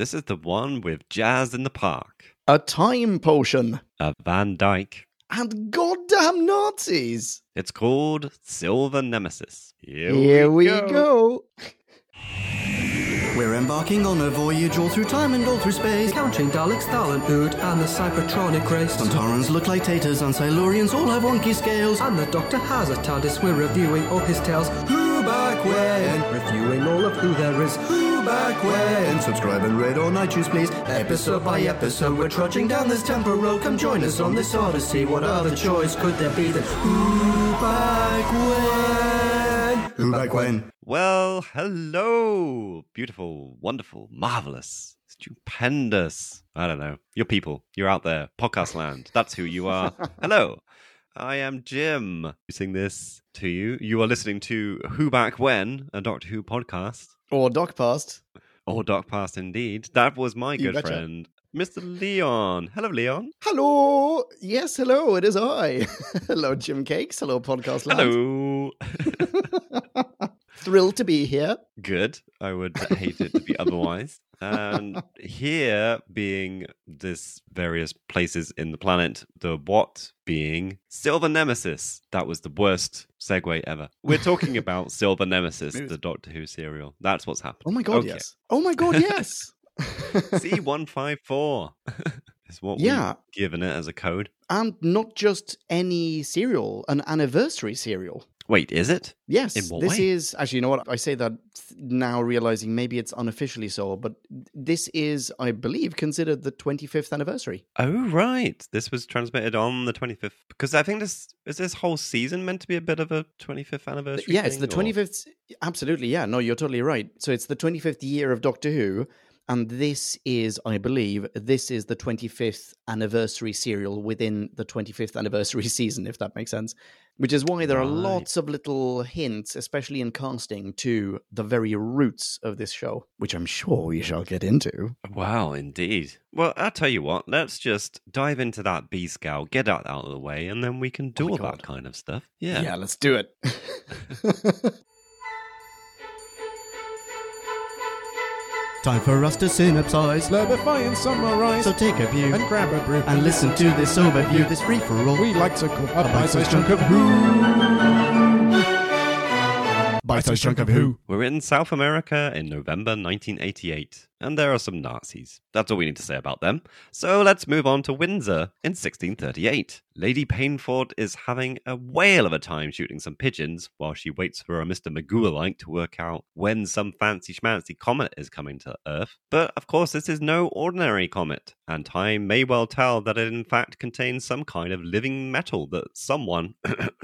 This is the one with Jazz in the Park. A time potion. A Van Dyke. And goddamn Nazis. It's called Silver Nemesis. Here we go. We're embarking on a voyage all through time and all through space, countering Daleks, Thal and Ood, and the Cybertronic race. Sontarans look like taters, and Silurians all have wonky scales. And the Doctor has a TARDIS, we're reviewing all his tales. Who back when? Reviewing all of who there is. Who back when? Subscribe and rate on iTunes, please. Episode by episode, we're trudging down this temporal. Come join us on this odyssey. What other choice could there be than who back when? Who back when? Well, hello, beautiful, wonderful, marvelous, stupendous, I don't know, your people, you're out there, podcast land, that's who you are. Hello, I am Jim, using this to you. You are listening to Who Back When, a Doctor Who podcast. Or Doc Past. Or Doc Past, indeed. That was my good friend, Mr. Leon. Hello, Leon. Hello. Yes, hello, it is I. Hello, Jim Cakes. Hello, podcast land. Hello. Thrilled to be here. Good. I would hate it to be otherwise. And here being this various places in the planet, the what being Silver Nemesis. That was the worst segue ever. We're talking about Silver Nemesis, the Doctor Who serial. That's what's happened. Oh my God, okay. Yes. Oh my God, yes. C154 is what we've given it as a code. And not just any serial, an anniversary serial. Wait, is it? Yes. In what way? This is... Actually, you know what? I say that now realizing maybe it's unofficially so, but this is, I believe, considered the 25th anniversary. Oh, right. This was transmitted on the 25th. Because I think this whole season meant to be a bit of a 25th anniversary? Yeah, it's the 25th... Absolutely, yeah. No, you're totally right. So it's the 25th year of Doctor Who, and this is, I believe, this is the 25th anniversary serial within the 25th anniversary season, if that makes sense. Which is why there are lots of little hints, especially in casting, to the very roots of this show, which I'm sure we shall get into. Wow, indeed. Well, I'll tell you what, let's just dive into that B-scowl, get that out of the way, and then we can do all that kind of stuff. Yeah. Yeah, let's do it. Time for us to synopsize, labify and summarize. So take a view and grab a brew and listen to this overview, this free-for-all we like to call a bite-sized chunk of Who. Bite-sized chunk of Who. We're in South America in November 1988, and there are some Nazis. That's all we need to say about them. So let's move on to Windsor in 1638. Lady Peinforte is having a whale of a time shooting some pigeons while she waits for a Mr. Magoo-alike to work out when some fancy-schmancy comet is coming to Earth. But, of course, this is no ordinary comet, and time may well tell that it in fact contains some kind of living metal that someone,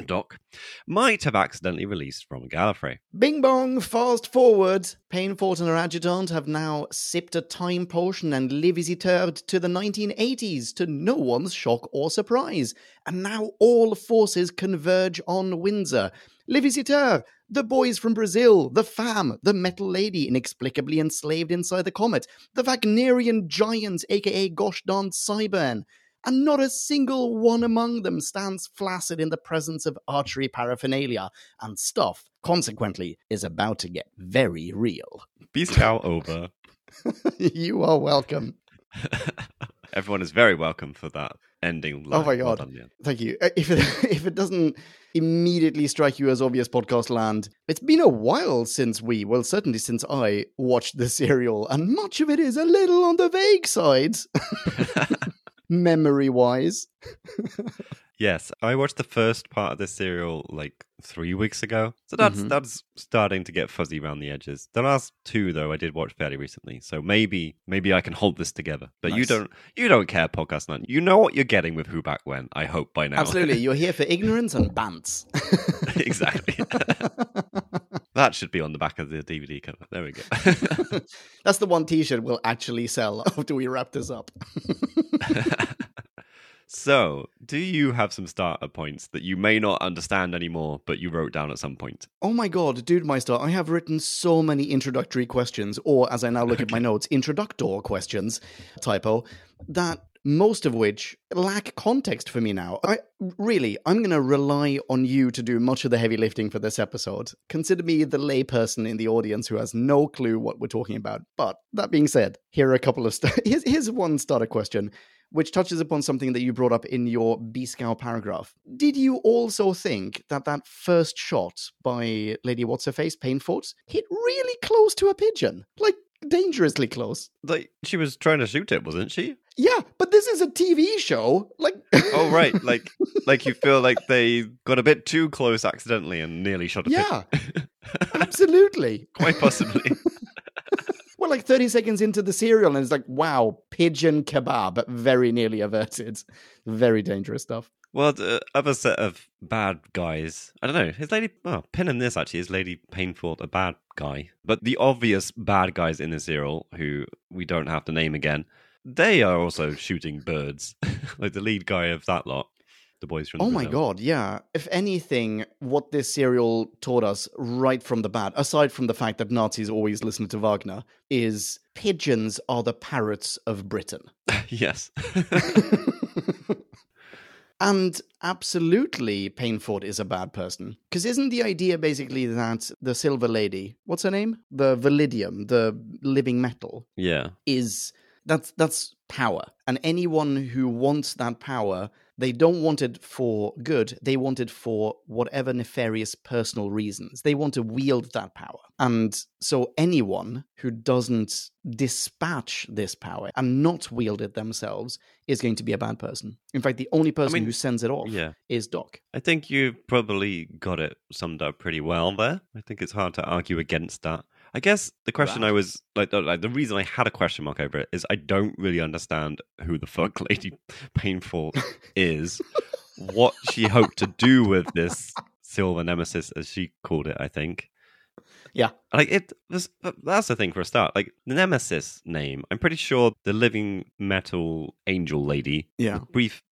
Doc, might have accidentally released from Gallifrey. Bing bong, fast forward. Peinforte and her adjutant have now sipped a time potion and Les Visiteurs to the 1980s to no one's shock or surprise. And now all forces converge on Windsor. Les Visiteurs, the boys from Brazil, the fam, the metal lady inexplicably enslaved inside the comet, the Wagnerian giants, aka gosh darn Cybermen. And not a single one among them stands flaccid in the presence of archery paraphernalia, and stuff, consequently, is about to get very real. Peace cow over. You are welcome. Everyone is very welcome for that ending line. Oh my God. Well done, yeah. Thank you. If it doesn't immediately strike you as obvious podcast land, it's been a while since certainly since I watched the serial, and much of it is a little on the vague side. Memory-wise. Yes, I watched the first part of this serial like 3 weeks ago. So that's starting to get fuzzy around the edges. The last two, though, I did watch fairly recently. So maybe I can hold this together. But nice. You don't care, podcast land. You know what you're getting with Who Back When, I hope, by now. Absolutely. You're here for ignorance and bants. Exactly. That should be on the back of the DVD cover. There we go. That's the one t-shirt we'll actually sell after we wrap this up. So, do you have some starter points that you may not understand anymore, but you wrote down at some point? Oh my God, dude, Meister, I have written so many introductory questions, or as I now look at my notes, introductor questions, typo, that most of which lack context for me now. I'm going to rely on you to do much of the heavy lifting for this episode. Consider me the layperson in the audience who has no clue what we're talking about. But that being said, here are a couple of... here's one starter question, which touches upon something that you brought up in your B-Scow paragraph. Did you also think that that first shot by Lady What's-Her-Face, Peinforte, hit really close to a pigeon? Like, dangerously close. Like, she was trying to shoot it, wasn't she? Yeah, but this is a TV show. Like, oh right, like you feel like they got a bit too close accidentally and nearly shot a pigeon. Absolutely. Quite possibly. We're like 30 seconds into the serial and it's like, wow, pigeon kebab, very nearly averted. Very dangerous stuff. Well, the other set of bad guys, I don't know, is Lady Peinforte a bad guy? But the obvious bad guys in the serial, who we don't have to name again, they are also shooting birds. Like the lead guy of that lot, the boys from the Brazil. My God, yeah. If anything, what this serial taught us right from the bat, aside from the fact that Nazis always listen to Wagner, is pigeons are the parrots of Britain. Yes. And absolutely, Peinforte is a bad person. Because isn't the idea basically that the Silver Lady, what's her name? The Validium, the living metal. Yeah. That's power. And anyone who wants that power, they don't want it for good. They want it for whatever nefarious personal reasons. They want to wield that power. And so anyone who doesn't dispatch this power and not wield it themselves is going to be a bad person. In fact, the only person who sends it off is Doc. I think you probably got it summed up pretty well there. I think it's hard to argue against that. I guess the question I was, the reason I had a question mark over it is I don't really understand who the fuck Lady Peinforte is, what she hoped to do with this Silver Nemesis, as she called it, I think. Yeah. That's the thing for a start. Like, the Nemesis name, I'm pretty sure the living metal angel lady, the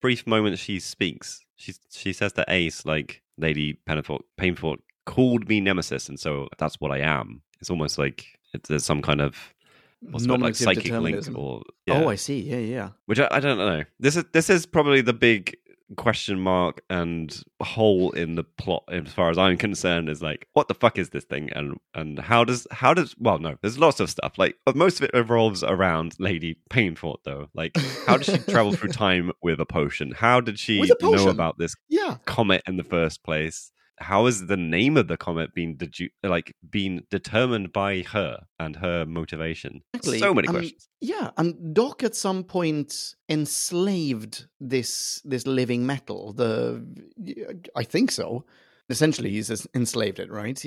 brief moment she speaks, she says to Ace, like, Lady Peinforte called me Nemesis, and so that's what I am. It's almost like there's some kind of psychic link. Oh, I see. Yeah. Which I don't know. This is probably the big question mark and hole in the plot, as far as I'm concerned, is like, what the fuck is this thing? And how does there's lots of stuff. Like, most of it revolves around Lady Peinforte, though. Like, how did she travel through time with a potion? How did she know about this comet in the first place? How is the name of the comet being determined by her and her motivation? Exactly. So many questions. Yeah, and Doc at some point enslaved this living metal. I think so. Essentially, he's enslaved it, right?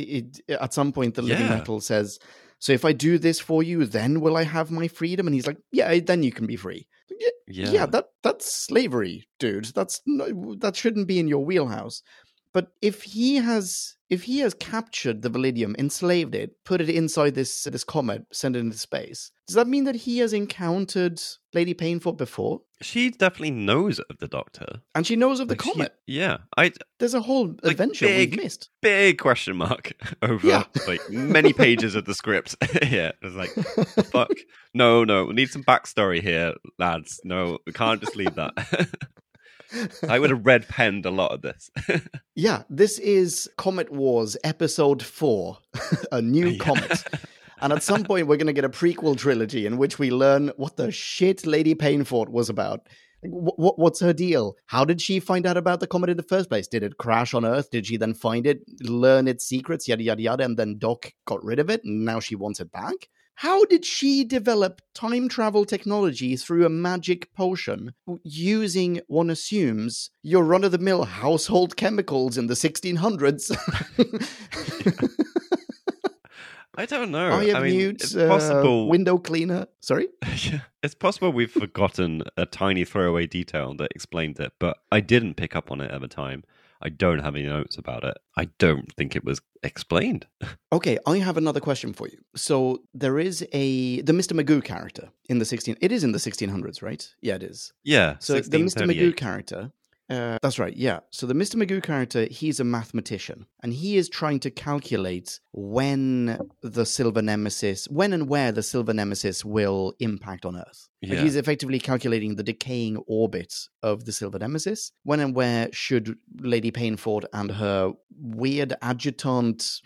At some point, the living metal says, "So if I do this for you, then will I have my freedom?" And he's like, "Yeah, then you can be free." Yeah, that's slavery, dude. That shouldn't be in your wheelhouse. But if he has captured the Validium, enslaved it, put it inside this comet, sent it into space, does that mean that he has encountered Lady Peinforte before? She definitely knows of the Doctor. And she knows of the comet. There's a whole adventure we've missed. Big question mark over many pages of the script. Yeah. It's like, fuck. No, we need some backstory here, lads. No, we can't just leave that. I would have red penned a lot of this. Yeah, this is Comet Wars episode 4, A New Comet. And at some point we're going to get a prequel trilogy in which we learn what the shit Lady Peinforte was about. What's her deal? How did she find out about the comet in the first place? Did it crash on Earth? Did she then find it, learn its secrets, yada, yada, yada, and then Doc got rid of it and now she wants it back? How did she develop time travel technology through a magic potion using, one assumes, your run-of-the-mill household chemicals in the 1600s? I don't know. It's possible. Window cleaner. Sorry? Yeah. It's possible we've forgotten a tiny throwaway detail that explained it, but I didn't pick up on it at the time. I don't have any notes about it. I don't think it was explained. Okay, I have another question for you. So there is the Mr. Magoo character in the 1600s, right? Yeah, it is. Yeah, so the Mr. Magoo character, That's right, yeah. So the Mr. Magoo character, he's a mathematician, and he is trying to calculate when and where the Silver Nemesis will impact on Earth. Yeah. Like he's effectively calculating the decaying orbits of the Silver Nemesis. When and where should Lady Peinforte and her weird adjutant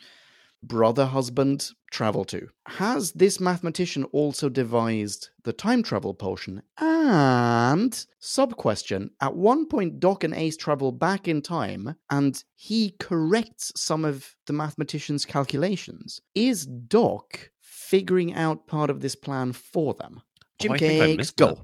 brother husband travel to? Has this mathematician also devised the time travel potion? And sub-question, at one point Doc and Ace travel back in time and he corrects some of the mathematician's calculations. Is Doc figuring out part of this plan for them? Jim Cakes, go.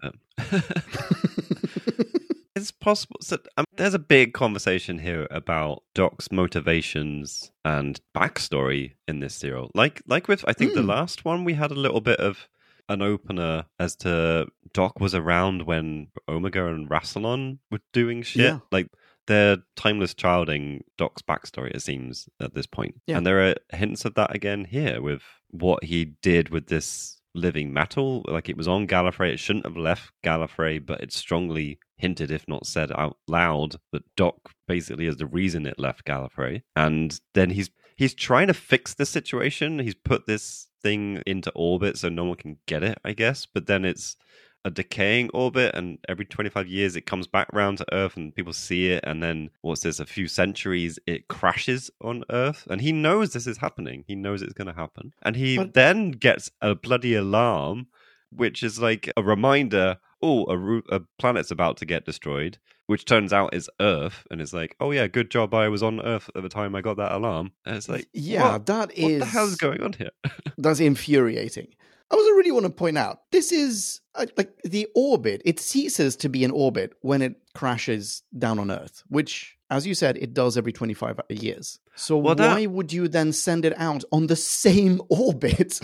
It's possible. So, there's a big conversation here about Doc's motivations and backstory in this serial. Like with, I think, the last one, we had a little bit of an opener as to Doc was around when Omega and Rassilon were doing shit. Yeah. Like, they're timeless childing Doc's backstory, it seems, at this point. Yeah. And there are hints of that again here with what he did with this living metal. Like, it was on Gallifrey. It shouldn't have left Gallifrey, but it's strongly hinted, if not said out loud, that Doc basically is the reason it left Gallifrey. And then he's trying to fix the situation. He's put this thing into orbit so no one can get it, I guess. But then it's a decaying orbit, and every 25 years it comes back round to Earth and people see it, and then a few centuries it crashes on Earth, and he knows this is happening. He knows it's going to happen. And he then gets a bloody alarm, which is like a reminder, a planet's about to get destroyed, which turns out is Earth. And it's like, oh yeah, good job, I was on Earth at the time I got that alarm. And it's like, yeah, what the hell's going on here? That's infuriating. I also really want to point out, this is like the orbit. It ceases to be an orbit when it crashes down on Earth, which, as you said, it does every 25 years. So why would you then send it out on the same orbit?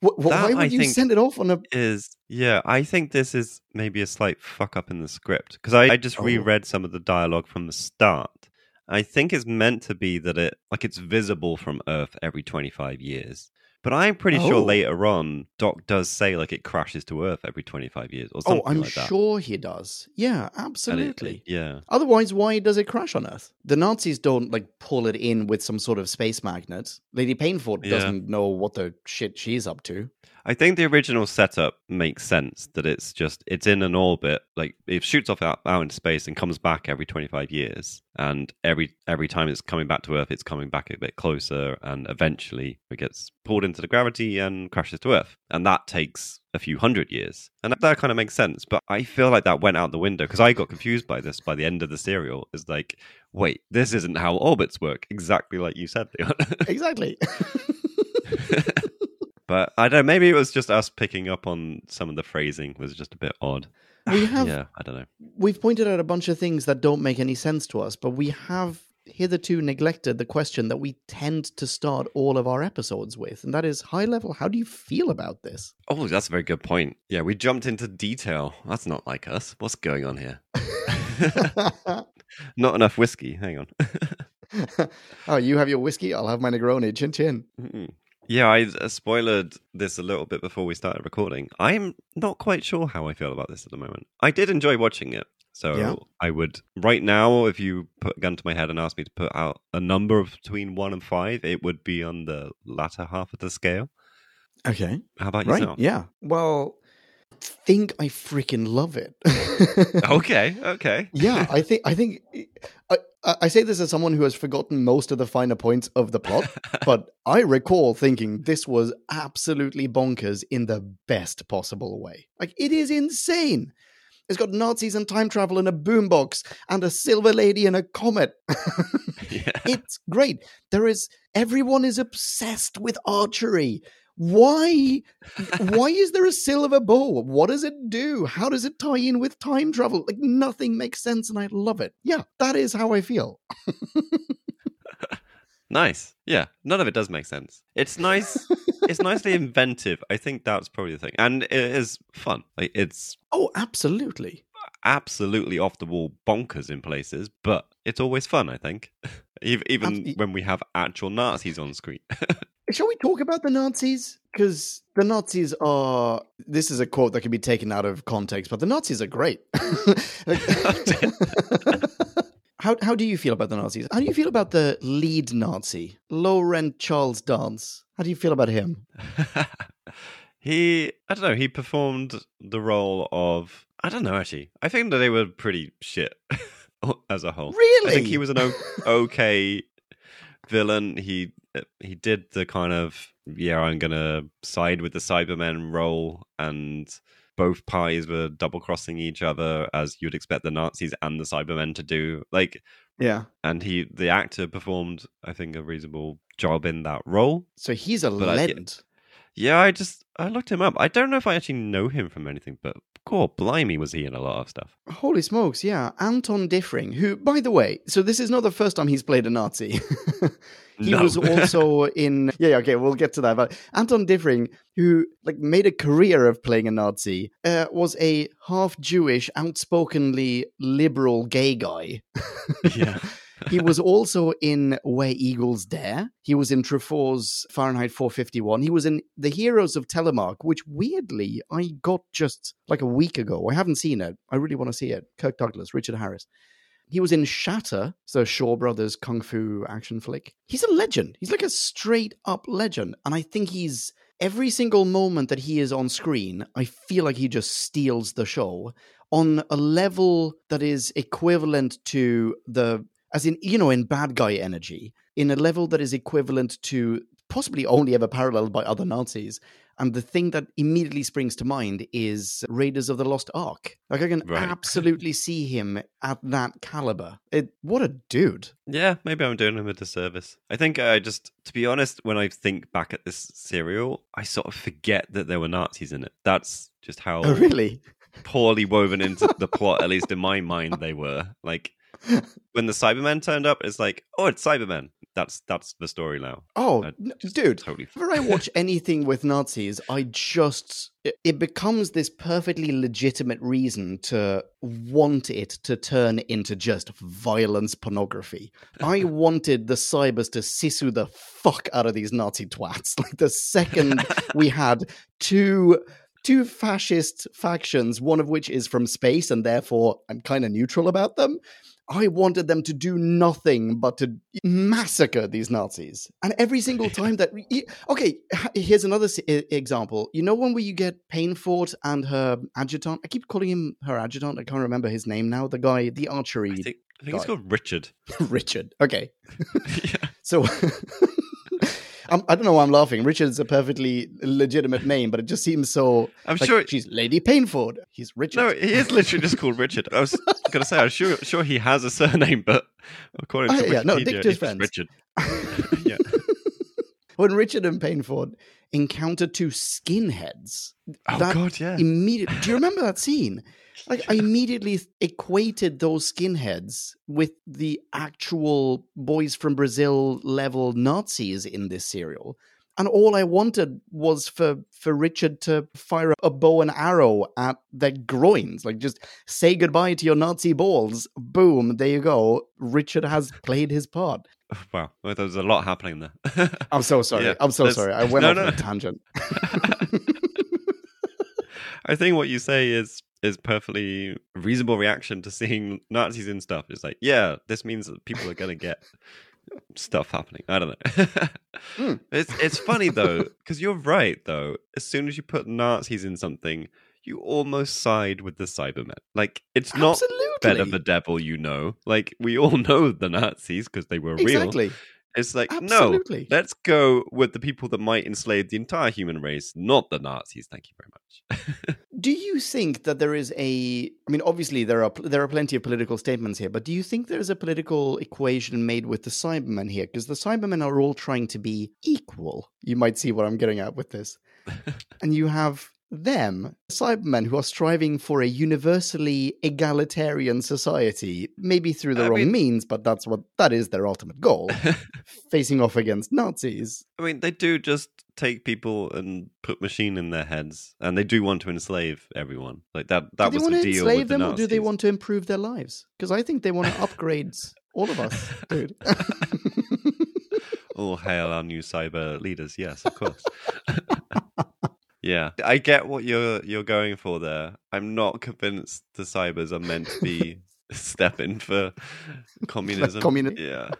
Why would you send it off on a... I think this is maybe a slight fuck-up in the script. Because I just reread some of the dialogue from the start. I think it's meant to be that it's visible from Earth every 25 years. But I'm pretty sure later on, Doc does say, it crashes to Earth every 25 years or something like that. Oh, I'm sure he does. Yeah, absolutely. Yeah. Otherwise, why does it crash on Earth? The Nazis don't, pull it in with some sort of space magnet. Lady Peinforte doesn't know what the shit she's up to. I think the original setup makes sense, that it's in an orbit, it shoots off out into space and comes back every 25 years. And every time it's coming back to Earth, it's coming back a bit closer, and eventually it gets pulled into the gravity and crashes to Earth. And that takes a few hundred years. And that kind of makes sense. But I feel like that went out the window, because I got confused by this by the end of the serial. It's like, wait, this isn't how orbits work. Exactly like you said, Leon. Exactly. But I don't know, maybe it was just us picking up on some of the phrasing was just a bit odd. We have, I don't know. We've pointed out a bunch of things that don't make any sense to us, but we have hitherto neglected the question that we tend to start all of our episodes with, and that is high level. How do you feel about this? Oh, that's a very good point. Yeah, we jumped into detail. That's not like us. What's going on here? Not enough whiskey. Hang on. Oh, you have your whiskey? I'll have my Negroni. Chin chin. Mm-mm. Yeah, I spoiled this a little bit before we started recording. I'm not quite sure how I feel about this at the moment. I did enjoy watching it. So yeah. I would, right now, if you put a gun to my head and asked me to put out a number of between 1 and 5, it would be on the latter half of the scale. Okay. How about yourself? Yeah. Well, I think I freaking love it. Okay. Yeah, I think... I say this as someone who has forgotten most of the finer points of the plot, but I recall thinking this was absolutely bonkers in the best possible way. It is insane. It's got Nazis and time travel and a boombox and a silver lady and a comet. Yeah. It's great. Everyone is obsessed with archery. Why is there a silver bow? What does it do? How does it tie in with time travel? Nothing makes sense, and I love it. Yeah, that is how I feel. Nice. Yeah, none of it does make sense. It's nice. It's nicely inventive. I think that's probably the thing. And it is fun. It's... Oh, absolutely. absolutely off the wall bonkers in places, but it's always fun, I think. Even when we have actual Nazis on screen. Shall we talk about the Nazis? Because the Nazis are... This is a quote that can be taken out of context, but the Nazis are great. How do you feel about the Nazis? How do you feel about the lead Nazi, Laurent Charles Dance? How do you feel about him? He performed the role of... I don't know, actually. I think that they were pretty shit as a whole. Really? I think he was an okay villain. He did the kind of, I'm going to side with the Cybermen role, and both parties were double-crossing each other, as you'd expect the Nazis and the Cybermen to do. And the actor performed, I think, a reasonable job in that role. So he's a legend. I looked him up. I don't know if I actually know him from anything, but... God, blimey, was he in a lot of stuff. Holy smokes, yeah. Anton Diffring, who, by the way, so this is not the first time he's played a Nazi. He was also in... okay, we'll get to that. But Anton Diffring, who made a career of playing a Nazi, was a half-Jewish, outspokenly liberal gay guy. Yeah. He was also in Where Eagles Dare. He was in Truffaut's Fahrenheit 451. He was in The Heroes of Telemark, which weirdly I got just a week ago. I haven't seen it. I really want to see it. Kirk Douglas, Richard Harris. He was in Shatter, the Shaw Brothers kung fu action flick. He's a legend. He's a straight up legend. And I think he's... Every single moment that he is on screen, I feel like he just steals the show on a level that is equivalent to the... As in, in bad guy energy, in a level that is equivalent to possibly only ever paralleled by other Nazis. And the thing that immediately springs to mind is Raiders of the Lost Ark. I can absolutely see him at that caliber. What a dude. Yeah, maybe I'm doing him a disservice. I think I just, to be honest, when I think back at this serial, I sort of forget that there were Nazis in it. That's just how poorly woven into the plot, at least in my mind, they were. When the Cybermen turned up, it's it's Cybermen. That's the story now. Dude, totally. Whenever I watch anything with Nazis, it becomes this perfectly legitimate reason to want it to turn into just violence pornography. I wanted the Cybers to sisu the fuck out of these Nazi twats. The second we had two fascist factions, one of which is from space, and therefore I'm kind of neutral about them. I wanted them to do nothing but to massacre these Nazis. And every single time that... here's another example. When you get Peinforte and her adjutant? I keep calling him her adjutant. I can't remember his name now. The guy, the archery I think he's called Richard. Richard. Okay. Yeah. So... I don't know why I'm laughing. Richard's a perfectly legitimate name, but it just seems so... I'm sure... She's Lady Peinforte. He's Richard. No, he is literally just called Richard. I was going to say, I'm sure he has a surname, but according to Wikipedia, he's just Richard. Yeah. When Richard and Peinforte encounter two skinheads... Immediately, do you remember that scene? I immediately equated those skinheads with the actual boys from Brazil level Nazis in this serial. And all I wanted was for Richard to fire a bow and arrow at their groins. Just say goodbye to your Nazi balls. Boom, there you go. Richard has played his part. Wow, well, there was a lot happening there. I'm so sorry. Yeah, sorry. I went off on a tangent. I think what you say is perfectly reasonable reaction to seeing Nazis in stuff. It's this means that people are going to get stuff happening. I don't know. It's funny, though, because you're right, though. As soon as you put Nazis in something, you almost side with the Cybermen. It's not better the devil, we all know the Nazis because they were real. It's no, let's go with the people that might enslave the entire human race, not the Nazis. Thank you very much. Do you think that there is obviously there are plenty of political statements here, but do you think there is a political equation made with the Cybermen here? Because the Cybermen are all trying to be equal. You might see what I'm getting at with this. And you have them, Cybermen who are striving for a universally egalitarian society, maybe through the wrong means, but that is their ultimate goal, facing off against Nazis. I mean, they do just take people and put machine in their heads, and they do want to enslave everyone. Like that was the deal with the Nazis. Do they want to enslave them, or do they want to improve their lives? Because I think they want to upgrade all of us, dude. All hail our new cyber leaders, yes, of course. Yeah, I get what you're going for there. I'm not convinced the cybers are meant to be stepping for communism. Yeah.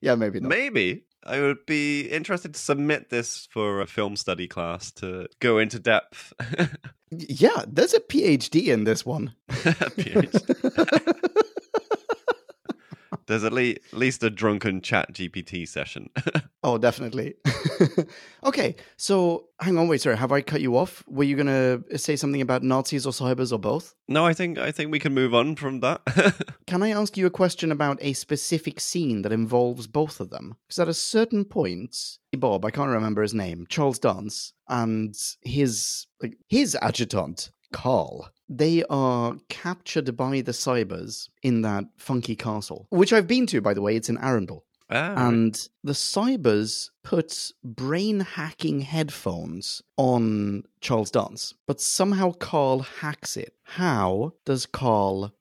Yeah, maybe not. Maybe. I would be interested to submit this for a film study class to go into depth. Yeah, there's a PhD in this one. PhD. There's at least a drunken chat GPT session. Oh, definitely. Okay, so hang on, wait, sorry, have I cut you off? Were you going to say something about Nazis or cybers or both? No, I think we can move on from that. Can I ask you a question about a specific scene that involves both of them? Because at a certain point, Bob, I can't remember his name, Charles Dance, and his adjutant, Carl, they are captured by the cybers in that funky castle, which I've been to, by the way. It's in Arundel. Ah. And the cybers put brain-hacking headphones on Charles Dance, but somehow Carl hacks it. How does Carl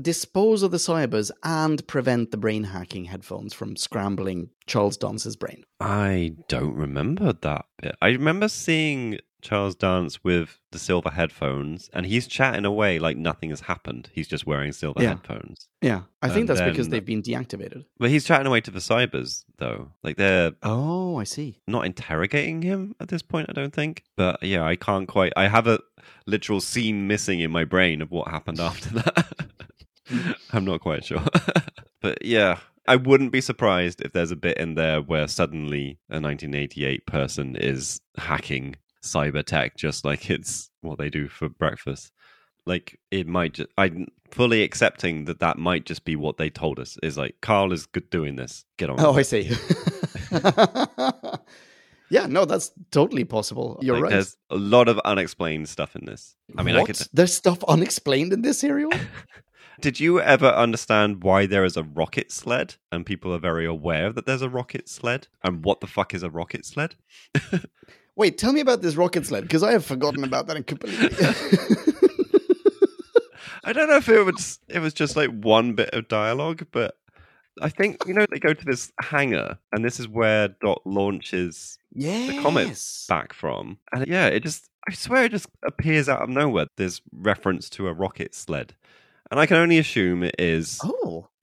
dispose of the cybers and prevent the brain-hacking headphones from scrambling Charles Dance's brain? I don't remember that bit. I remember seeing Charles Dance with the silver headphones, and he's chatting away like nothing has happened. He's just wearing silver headphones. Yeah, I think that's because they've been deactivated. But he's chatting away to the cybers, though. Like they're... Oh, I see. Not interrogating him at this point, I don't think. But yeah, I can't quite... I have a literal scene missing in my brain of what happened after that. I'm not quite sure. But yeah... I wouldn't be surprised if there's a bit in there where suddenly a 1988 person is hacking cyber tech just like it's what they do for breakfast. Like, it might just... I'm fully accepting that might just be what they told us. Is like, Carl is good doing this. Get on. Oh, I see. Yeah, no, that's totally possible. You're right. There's a lot of unexplained stuff in this. I mean, what? There's stuff unexplained in this serial? Did you ever understand why there is a rocket sled and people are very aware that there's a rocket sled? And what the fuck is a rocket sled? Wait, tell me about this rocket sled, because I have forgotten about that completely. I don't know if it was just like one bit of dialogue, but I think, you know, they go to this hangar, and this is where Dot launches the comets back from. And yeah, I swear it just appears out of nowhere. There's reference to a rocket sled. And I can only assume it is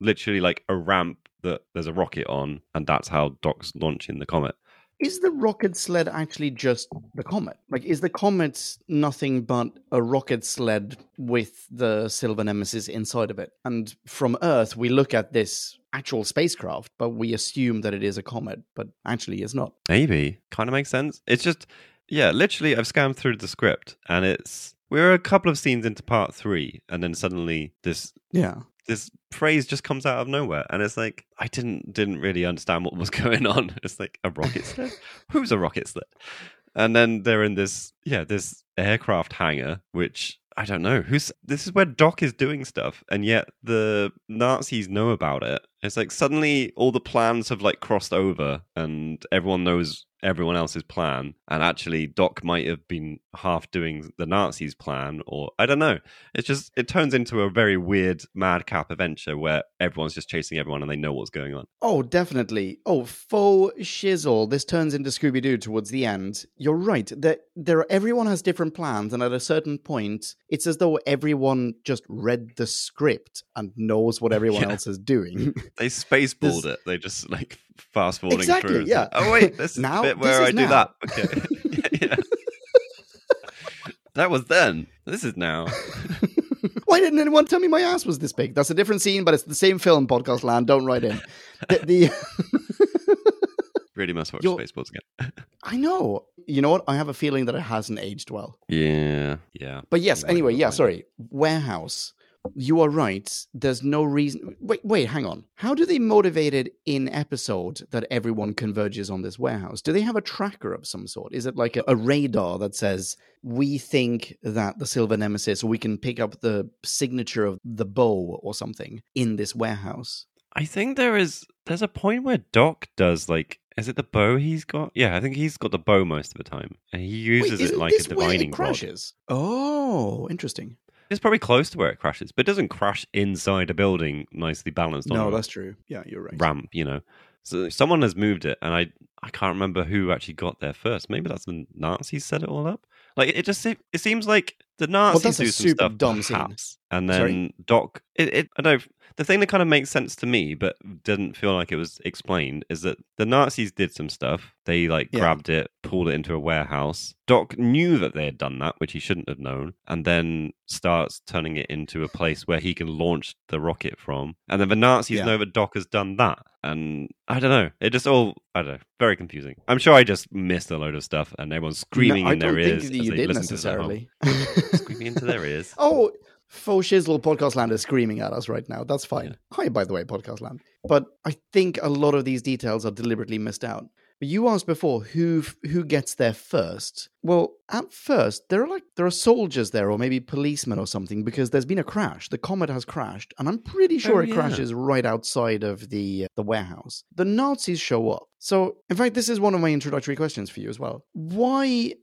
literally like a ramp that there's a rocket on, and that's how Doc's launching the comet. Is the rocket sled actually just the comet? Like, is the comet nothing but a rocket sled with the Silver Nemesis inside of it? And from Earth, we look at this actual spacecraft, but we assume that it is a comet, but actually it's not. Maybe. Kind of makes sense. It's just, yeah, literally I've scammed through the script, and it's... We're a couple of scenes into part 3, and then suddenly this phrase just comes out of nowhere, and it's like I didn't really understand what was going on. It's like a rocket sled? Who's a rocket sled? And then they're in this aircraft hangar, which I don't know. This is where Doc is doing stuff, and yet the Nazis know about it. It's like suddenly all the plans have like crossed over, and everyone knows everyone else's plan, and actually Doc might have been half doing the Nazis' plan, or I don't know. It's just, it turns into a very weird madcap adventure where everyone's just chasing everyone and they know what's going on. Oh, definitely. Oh, faux shizzle. This turns into Scooby-Doo towards the end. You're right. Everyone has different plans, and at a certain point, it's as though everyone just read the script and knows what everyone else is doing. They spaceballed it. They just like fast-forwarding through. Yeah. Oh, wait, this is now, the bit where I do that. Okay. Yeah. That was then. This is now. Why didn't anyone tell me my ass was this big? That's a different scene, but it's the same film, Podcast Land. Don't write in. Really must watch Spaceballs again. I know. You know what? I have a feeling that it hasn't aged well. Yeah. But yes, anyway, sorry. Warehouse. you are right. There's no reason. Wait, hang on. How do they motivate it in episode that everyone converges on this warehouse? Do they have a tracker of some sort? Is it like a radar that says, we think that the Silver Nemesis, we can pick up the signature of the bow or something in this warehouse? I think there's a point where Doc does, like, is it the bow he's got? Yeah, I think he's got the bow most of the time. And he uses it like a divining rod. Oh, interesting. It's probably close to where it crashes, but it doesn't crash inside a building nicely balanced on a, that's true. Yeah, you're right. Ramp, you know. So someone has moved it, and I can't remember who actually got there first. Maybe that's the Nazis set it all up. Like, it just it seems like the Nazis do some stuff, dumb perhaps, scene. And then Doc... I don't know. The thing that kind of makes sense to me, but didn't feel like it was explained, is that the Nazis did some stuff. They, grabbed it, pulled it into a warehouse. Doc knew that they had done that, which he shouldn't have known, and then starts turning it into a place where he can launch the rocket from. And then the Nazis know that Doc has done that. And I don't know. It just all... I don't know. Very confusing. I'm sure I just missed a load of stuff, and everyone's screaming in their ears. I don't think you did, necessarily. Screaming into their ears. Oh... Faux shizzle Podcast Land is screaming at us right now. That's fine. Yeah. Hi, by the way, Podcast Land. But I think a lot of these details are deliberately missed out. But you asked before who gets there first. Well, at first, there are soldiers there, or maybe policemen or something, because there's been a crash. The comet has crashed, and I'm pretty sure it crashes right outside of the warehouse. The Nazis show up. So, in fact, this is one of my introductory questions for you as well. Why...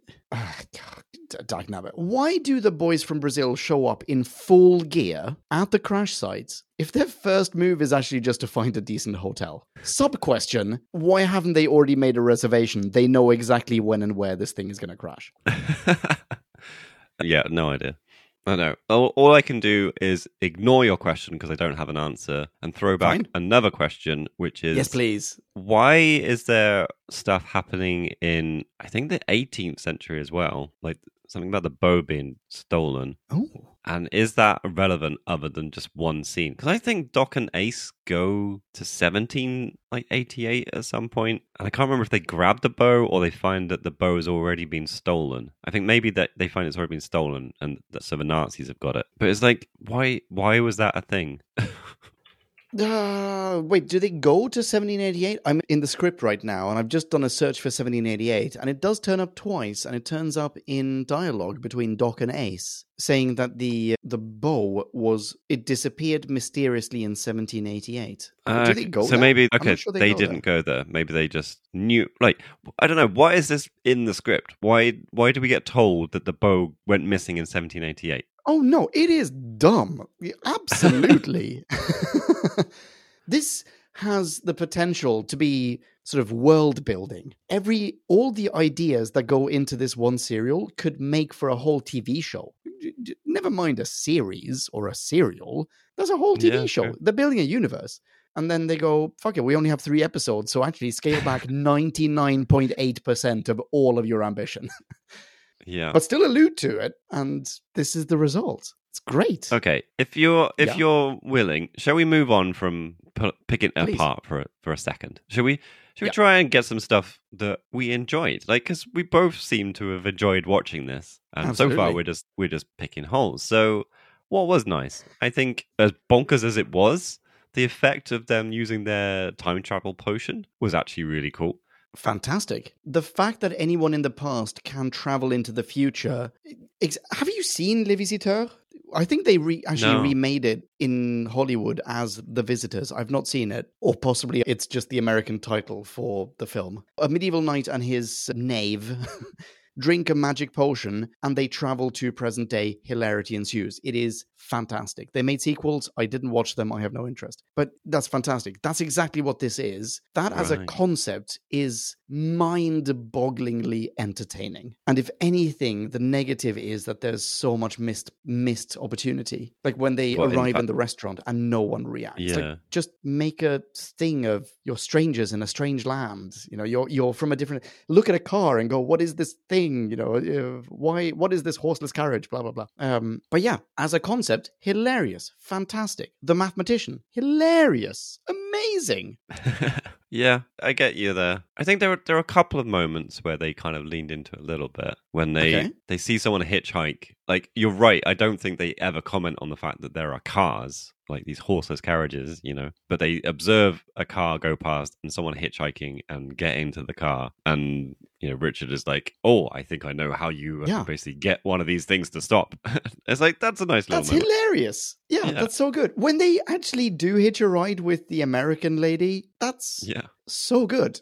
Dark Nabbit. Why do the boys from Brazil show up in full gear at the crash sites if their first move is actually just to find a decent hotel? Sub-question, why haven't they already made a reservation? They know exactly when and where this thing is going to crash. Yeah, no idea. I know. All I can do is ignore your question because I don't have an answer and throw back another question, which is... Yes, please. Why is there stuff happening in, I think, the 18th century as well? Like... Something about the bow being stolen. Oh. And is that relevant other than just one scene? Because I think Doc and Ace go to 1788 at some point. And I can't remember if they grab the bow or they find that the bow has already been stolen. I think maybe that they find it's already been stolen and that, so the Nazis have got it. But it's like, why was that a thing? Wait, do they go to 1788? I'm in the script right now, and I've just done a search for 1788, and it does turn up twice, and it turns up in dialogue between Doc and Ace, saying that the bow disappeared mysteriously in 1788. Do they go there? Maybe, okay, sure they didn't go there. Maybe they just knew, like, I don't know, why is this in the script? Why do we get told that the bow went missing in 1788? Oh, no, it is dumb. Absolutely. This has the potential to be sort of world building. All the ideas that go into this one serial could make for a whole TV show. Never mind a series or a serial. There's a whole TV show. Sure. They're building a universe. And then they go, fuck it, we only have 3 episodes. So actually scale back 99.8% of all of your ambition. Yeah. But still allude to it, and this is the result. It's great. Okay, if you're willing, shall we move on from picking it apart for a second? Should we try and get some stuff that we enjoyed? Like, because we both seem to have enjoyed watching this, and absolutely. So far we're just picking holes. So what was nice? I think as bonkers as it was, the effect of them using their time travel potion was actually really cool. Fantastic. The fact that anyone in the past can travel into the future. Have you seen Les Visiteurs? I think they remade it in Hollywood as The Visitors. I've not seen it. Or possibly it's just the American title for the film. A medieval knight and his knave drink a magic potion and they travel to present day. Hilarity ensues. It is fantastic. They made sequels. I didn't watch them. I have no interest. But that's fantastic. That's exactly what this is. That as a concept is mind-bogglingly entertaining. And if anything, the negative is that there's so much missed opportunity. Like when they arrive in the restaurant and no one reacts. Yeah. Like just make a thing of you're strangers in a strange land. You know, you're from a different... Look at a car and go, what is this thing? You know, why? What is this horseless carriage? Blah, blah, blah. But yeah, as a concept, hilarious, fantastic. The mathematician, hilarious, amazing. Yeah, I get you there. I think there are a couple of moments where they kind of leaned into it a little bit when they see someone hitchhike like, you're right. I don't think they ever comment on the fact that there are cars, like these horseless carriages, you know, but they observe a car go past and someone hitchhiking and get into the car. And, you know, Richard is like, oh, I think I know how you basically get one of these things to stop. It's like, that's a nice little moment. Hilarious. Yeah, that's so good. When they actually do hitch a ride with the American lady, that's so good.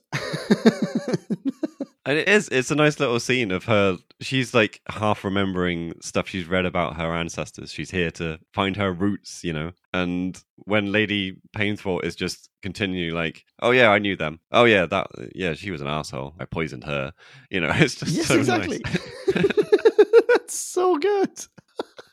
And it is. It's a nice little scene of her. She's like half remembering stuff she's read about her ancestors. She's here to find her roots, you know. And when Lady Peinforte is just continually like, oh yeah, I knew them. Oh yeah, that. Yeah, she was an asshole. I poisoned her. You know, it's just nice. That's so good.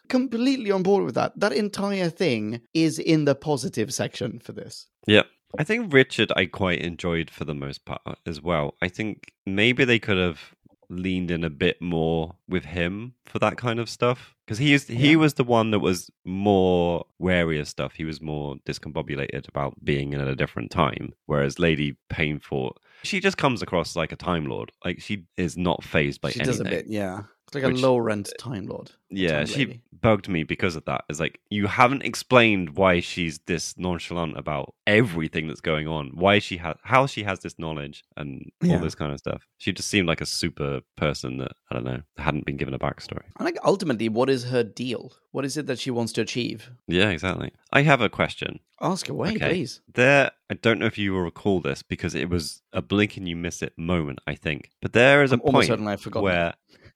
Completely on board with that. That entire thing is in the positive section for this. Yeah. I think Richard I quite enjoyed for the most part as well. I think maybe they could have leaned in a bit more with him for that kind of stuff. Because he was the one that was more wary of stuff. He was more discombobulated about being in a different time. Whereas Lady Peinforte, she just comes across like a Time Lord. Like, she is not phased by anything. She does a bit, yeah. Like a low-rent Time Lord. Yeah, she bugged me because of that. It's like, you haven't explained why she's this nonchalant about everything that's going on, why she has, how she has this knowledge and all this kind of stuff. She just seemed like a super person that, I don't know, hadn't been given a backstory. And like, ultimately, what is her deal? What is it that she wants to achieve? Yeah, exactly. I have a question. Ask away, please. There, I don't know if you will recall this because it was a blink and you miss it moment, I think. But there is a point where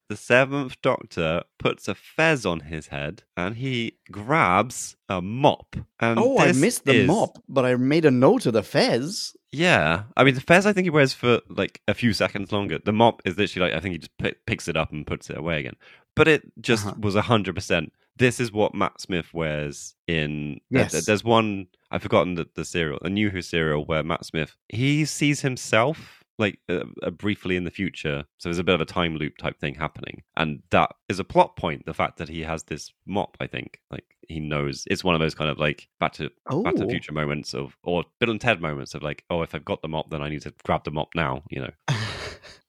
the Seventh Doctor puts a fez on his head and he grabs a mop. And I missed the mop, but I made a note of the fez. Yeah. I mean, the fez I think he wears for like a few seconds longer. The mop is literally like, I think he just picks it up and puts it away again. But it just was 100%. This is what Matt Smith wears in... Yes. There's one... I've forgotten the serial, a New Who serial where Matt Smith, he sees himself like briefly in the future. So there's a bit of a time loop type thing happening. And that is a plot point, the fact that he has this mop, I think. Like, he knows. It's one of those kind of like Back to the Future moments of, or Bill and Ted moments of like, oh, if I've got the mop, then I need to grab the mop now, you know.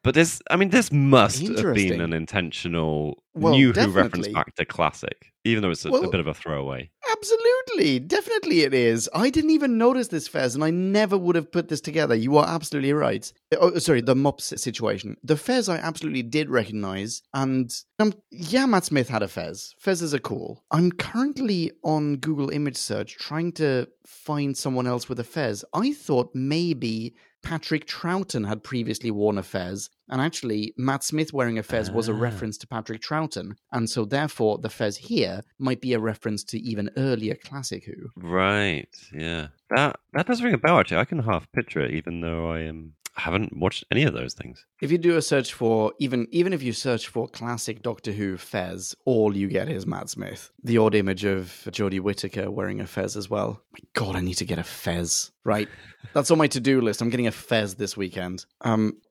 But this, I mean, this must have been an intentional New Who reference back to classic, even though it's a bit of a throwaway. Absolutely. Definitely it is. I didn't even notice this fez, and I never would have put this together. You are absolutely right. Oh, sorry, the mop situation. The fez I absolutely did recognize, and Matt Smith had a fez. Fezes are cool. I'm currently on Google image search trying to find someone else with a fez. I thought maybe Patrick Troughton had previously worn a fez, and actually Matt Smith wearing a fez was a reference to Patrick Troughton, and so therefore the fez here might be a reference to even earlier classic Who. Right, yeah. That does ring a bell, actually. I can half picture it, even though I haven't watched any of those things. If you do a search for, even if you search for classic Doctor Who fez, all you get is Matt Smith. The odd image of Jodie Whittaker wearing a fez as well. My God, I need to get a fez. Right. That's on my to-do list. I'm getting a fez this weekend.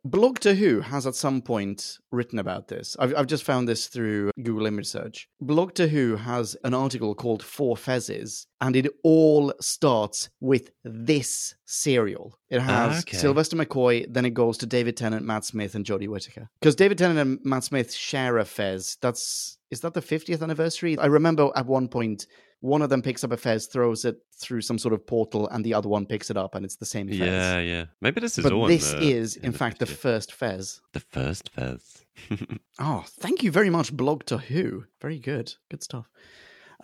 Blog to Who has at some point written about this. I've just found this through Google image search. Blog to Who has an article called Four Fezes, and it all starts with this serial. It has Sylvester McCoy, then it goes to David Tennant, Matt Smith, and Jodie Whittaker. Because David Tennant and Matt Smith share a fez. Is that the 50th anniversary? I remember at one point, one of them picks up a fez, throws it through some sort of portal, and the other one picks it up, and it's the same fez. Yeah, yeah. Maybe this is but all this is, in fact, the first fez. The first fez. Oh, thank you very much, Blog to Who. Very good. Good stuff.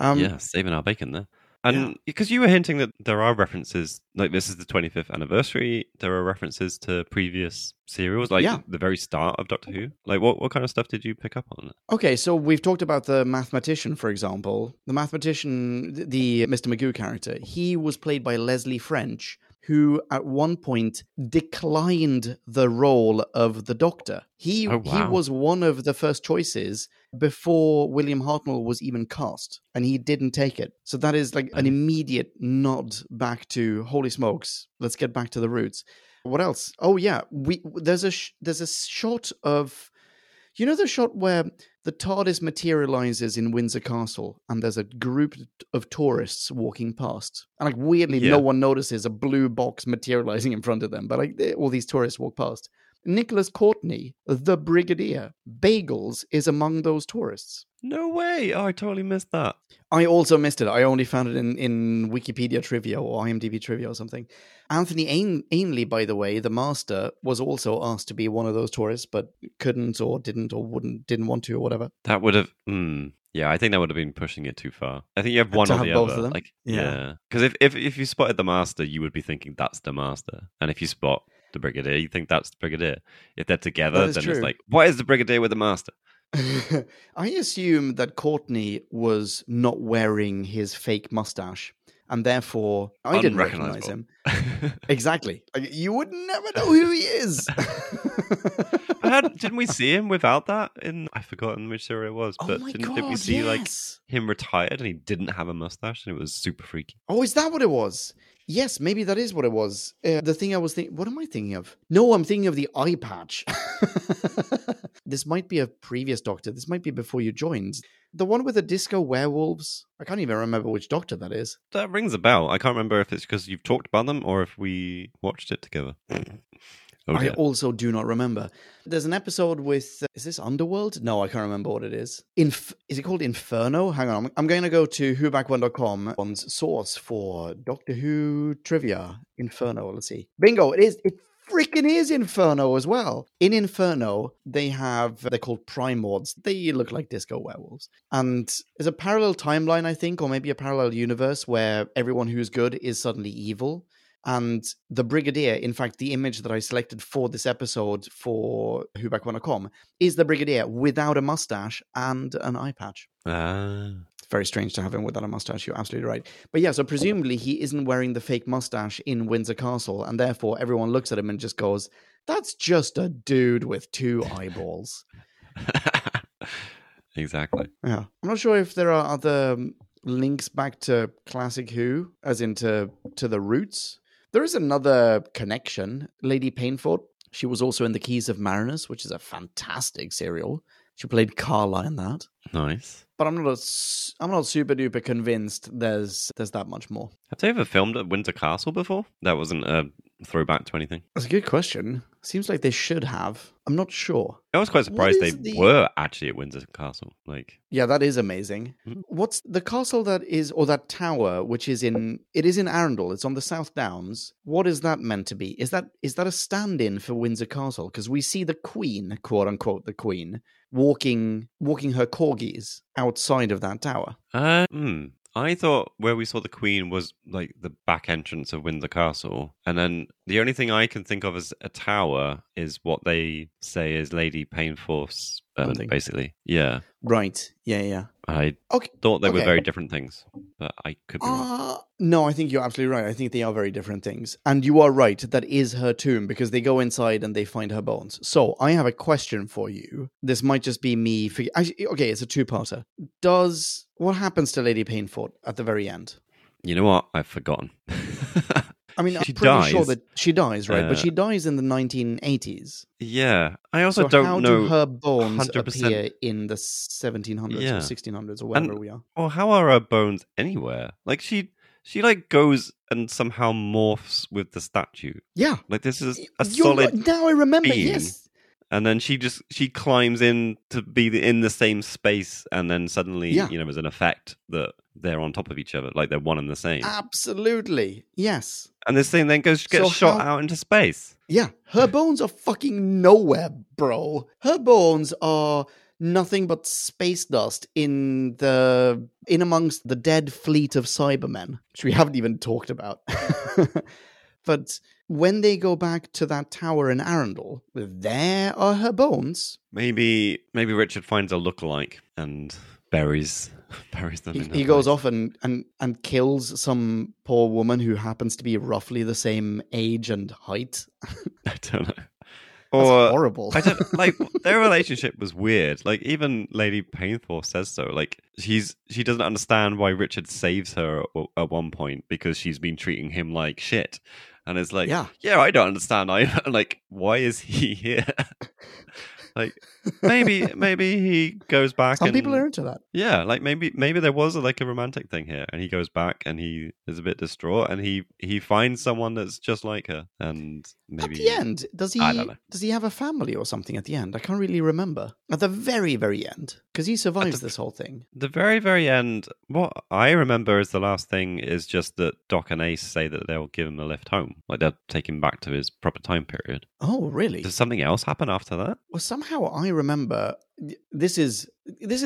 Yeah, saving our bacon there. And because you were hinting that there are references, like this is the 25th anniversary, there are references to previous serials, like the very start of Doctor Who. Like, what kind of stuff did you pick up on? Okay, so we've talked about the mathematician, for example. The mathematician, the Mr. Magoo character, he was played by Leslie French, who at one point declined the role of the Doctor. He was one of the first choices before William Hartnell was even cast, and he didn't take it. So that is like an immediate nod back to, holy smokes, let's get back to the roots. What else? Oh yeah, there's a shot of, you know, the shot where the TARDIS materializes in Windsor Castle, and there's a group of tourists walking past. And like weirdly, no one notices a blue box materializing in front of them, but like all these tourists walk past. Nicholas Courtney, the Brigadier, Bagels is among those tourists. No way! Oh, I totally missed that. I also missed it. I only found it in Wikipedia trivia or IMDb trivia or something. Anthony Ainley, by the way, the master, was also asked to be one of those tourists, but couldn't or didn't want to or whatever. That would have... Yeah, I think that would have been pushing it too far. I think you have one or the other. Like, yeah. Because if you spotted the master, you would be thinking that's the master. And if you spot the Brigadier, you think that's the Brigadier. If they're together, then it's like, why is the Brigadier with the master? I assume that Courtney was not wearing his fake mustache, and therefore I didn't recognize him. Exactly. Like, you would never know who he is. Didn't we see him without that? I've forgotten which series it was, but didn't we see like him retired and he didn't have a mustache and it was super freaky? Oh, is that what it was? Yes, maybe that is what it was. The thing I was thinking... What am I thinking of? No, I'm thinking of the eye patch. This might be a previous Doctor. This might be before you joined. The one with the disco werewolves. I can't even remember which Doctor that is. That rings a bell. I can't remember if it's because you've talked about them or if we watched it together. I also do not remember. There's an episode with... is this Underworld? No, I can't remember what it is. Is it called Inferno? Hang on. I'm going to go to whoback1.com on source for Doctor Who trivia. Inferno. Let's see. Bingo. It is. It freaking is Inferno as well. In Inferno, they're called Primords. They look like disco werewolves. And there's a parallel timeline, I think, or maybe a parallel universe where everyone who's good is suddenly evil. And the Brigadier, in fact, the image that I selected for this episode for Who Back Wanna Come is the Brigadier without a mustache and an eye patch. It's very strange to have him without a mustache. You're absolutely right. But yeah, so presumably he isn't wearing the fake mustache in Windsor Castle, and therefore everyone looks at him and just goes, "That's just a dude with two eyeballs." Exactly. Yeah, I'm not sure if there are other links back to classic Who, as in to the roots. There is another connection. Lady Peinforte, she was also in The Keys of Marinus, which is a fantastic serial. She played Carla in that. Nice. But I'm not super duper convinced there's that much more. Have they ever filmed at Windsor Castle before? That wasn't a throwback to anything. That's a good question. Seems like they should have. I'm not sure. I was quite surprised they were actually at Windsor Castle. Like, yeah, that is amazing. Mm-hmm. What's the castle that tower which is in? It is in Arundel. It's on the South Downs. What is that meant to be? Is that a stand-in for Windsor Castle? Because we see the Queen, quote unquote, the Queen walking her corgis outside of that tower. I thought where we saw the Queen was like the back entrance of Windsor Castle. And then the only thing I can think of as a tower is what they say is Lady Peinforte's, basically. Yeah. Right. Yeah. I thought they were very different things, but I could be wrong. No, I think you're absolutely right. I think they are very different things. And you are right. That is her tomb because they go inside and they find her bones. So I have a question for you. This might just be me. It's a two-parter. What happens to Lady Peinforte at the very end? You know what? I've forgotten. I mean, I'm pretty sure that she dies, right? But she dies in the 1980s. Yeah. I also don't know. How do her bones 100%... appear in the 1700s or 1600s or wherever we are? Or how are her bones anywhere? Like, she like goes and somehow morphs with the statue. Yeah. Like, this is a solid being. Now I remember, yes. And then she climbs in to be in the same space, and then suddenly, there's an effect that they're on top of each other, like they're one and the same. Absolutely, yes. And this thing then gets shot out into space. Yeah, her bones are fucking nowhere, bro. Her bones are nothing but space dust in amongst the dead fleet of Cybermen, which we haven't even talked about. But when they go back to that tower in Arundel, there are her bones. Maybe Richard finds a lookalike and buries them in her. He goes off and kills some poor woman who happens to be roughly the same age and height. I don't know. That's horrible. Their relationship was weird. Like, even Lady Peinforte says so. Like, she doesn't understand why Richard saves her at one point because she's been treating him like shit. And it's like, yeah, I don't understand. Like, why is he here? Like, maybe he goes back. Some people are into that. Yeah, like maybe there was a romantic thing here, and he goes back and he is a bit distraught, and he finds someone that's just like her, and Maybe, at the end, does he have a family or something at the end? I can't really remember. At the very, very end, because he survives this whole thing. The very, very end, what I remember is the last thing is just that Doc and Ace say that they'll give him a lift home. Like, they'll take him back to his proper time period. Oh, really? Does something else happen after that? Well, somehow I remember, this is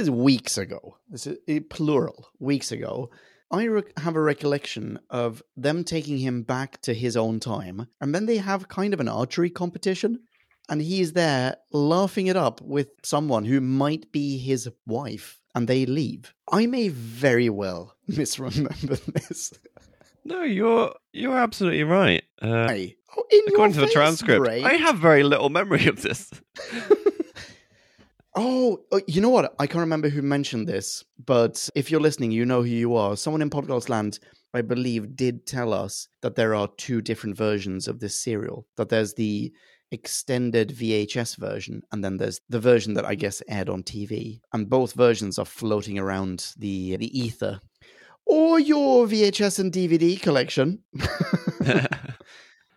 weeks ago. This is plural, weeks ago. I have a recollection of them taking him back to his own time, and then they have kind of an archery competition, and he's there laughing it up with someone who might be his wife, and they leave. I may very well misremember this. No, you're absolutely right. According to the transcript, Ray. I have very little memory of this. Oh, you know what? I can't remember who mentioned this, but if you're listening, you know who you are. Someone in Podcast Land, I believe, did tell us that there are two different versions of this serial. That there's the extended VHS version, and then there's the version that I guess aired on TV. And both versions are floating around the ether. Or your VHS and DVD collection.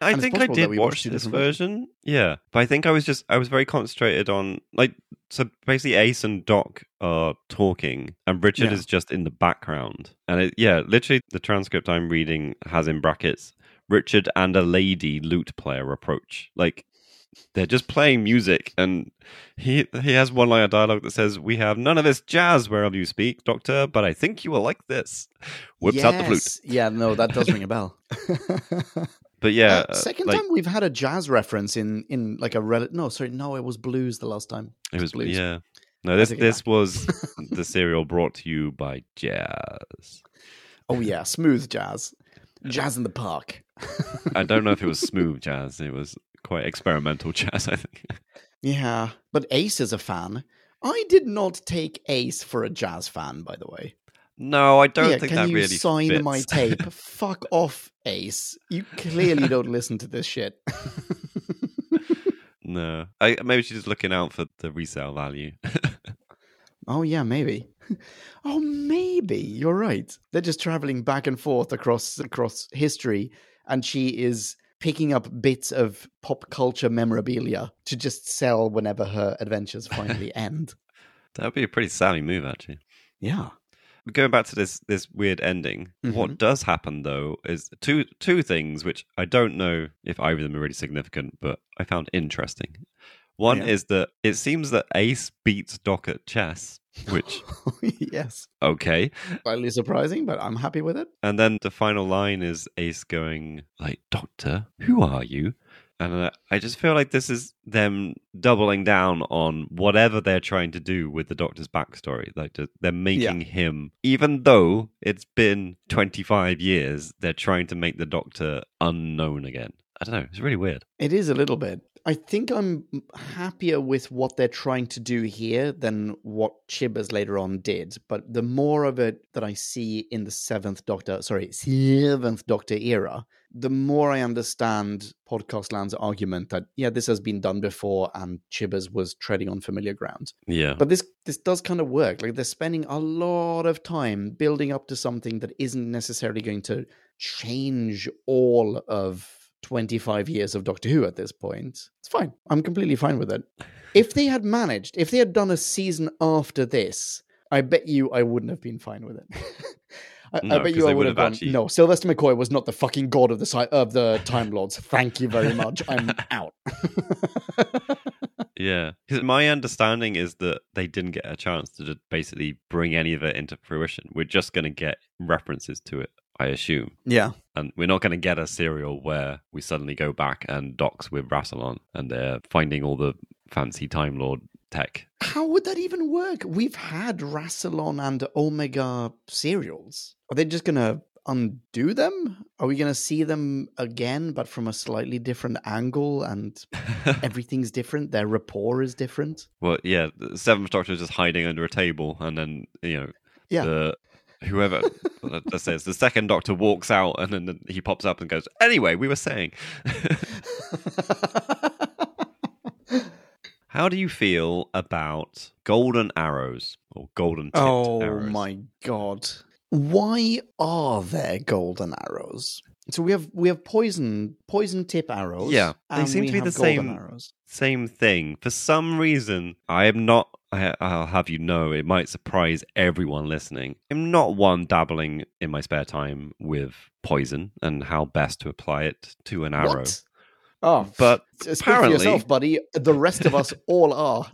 I think I did watch this version. Yeah. But I think I was very concentrated on, like, so basically Ace and Doc are talking and Richard is just in the background. And literally the transcript I'm reading has in brackets, Richard and a lady lute player approach. Like, they're just playing music, and he has one line of dialogue that says, "We have none of this jazz wherever you speak, Doctor, but I think you will like this." Whips out the flute. Yeah, no, that does ring a bell. But yeah, second time we've had a jazz reference in like a it was blues the last time. It was blues. Yeah. No, this was the serial brought to you by jazz. Oh yeah, smooth jazz. Jazz in the park. I don't know if it was smooth jazz. It was quite experimental jazz, I think. Yeah, but Ace is a fan. I did not take Ace for a jazz fan, by the way. No, I don't think that really fits. Can you sign my tape? Fuck off, Ace. You clearly don't listen to this shit. No. Maybe she's just looking out for the resale value. Oh, yeah, maybe. Oh, maybe. You're right. They're just traveling back and forth across history, and she is picking up bits of pop culture memorabilia to just sell whenever her adventures finally end. That would be a pretty savvy move, actually. Yeah. Going back to this weird ending, what does happen, though, is two things, which I don't know if either of them are really significant, but I found interesting. One is that it seems that Ace beats Doc at chess, which... Yes. Okay. Slightly surprising, but I'm happy with it. And then the final line is Ace going, like, "Doctor, who are you?" And I just feel like this is them doubling down on whatever they're trying to do with the Doctor's backstory. Like, they're making him, even though it's been 25 years, they're trying to make the Doctor unknown again. I don't know. It's really weird. It is a little bit. I think I'm happier with what they're trying to do here than what Chibbers later on did. But the more of it that I see in the Seventh Doctor era, the more I understand Podcast Land's argument that, this has been done before and Chibbers was treading on familiar ground. Yeah. But this does kind of work. Like, they're spending a lot of time building up to something that isn't necessarily going to change all of 25 years of Doctor Who at this point. It's fine. I'm completely fine with it. If they had done a season after this, I bet you I wouldn't have been fine with it. I bet you I would have gone, no, Sylvester McCoy was not the fucking god of the Time Lords. Thank you very much. I'm out. Yeah. My understanding is that they didn't get a chance to just basically bring any of it into fruition. We're just going to get references to it, I assume. Yeah. And we're not going to get a serial where we suddenly go back and Doc's with Rassilon and they're finding all the fancy Time Lord tech. How would that even work? We've had Rassilon and Omega serials. Are they just going to undo them? Are we going to see them again, but from a slightly different angle and everything's different? Their rapport is different? Well, yeah, the Seventh Doctor is just hiding under a table and then, whoever that says the second Doctor walks out and then he pops up and goes, "Anyway, we were saying." How do you feel about golden arrows or golden-tipped arrows? Oh my God. Why are there golden arrows? So we have poison tip arrows. Yeah, they seem to be the same arrows. Same thing. For some reason, I am not. I'll have you know, it might surprise everyone listening. I'm not one dabbling in my spare time with poison and how best to apply it to an arrow. What? Oh, but speak apparently, for yourself, buddy. The rest of us all are.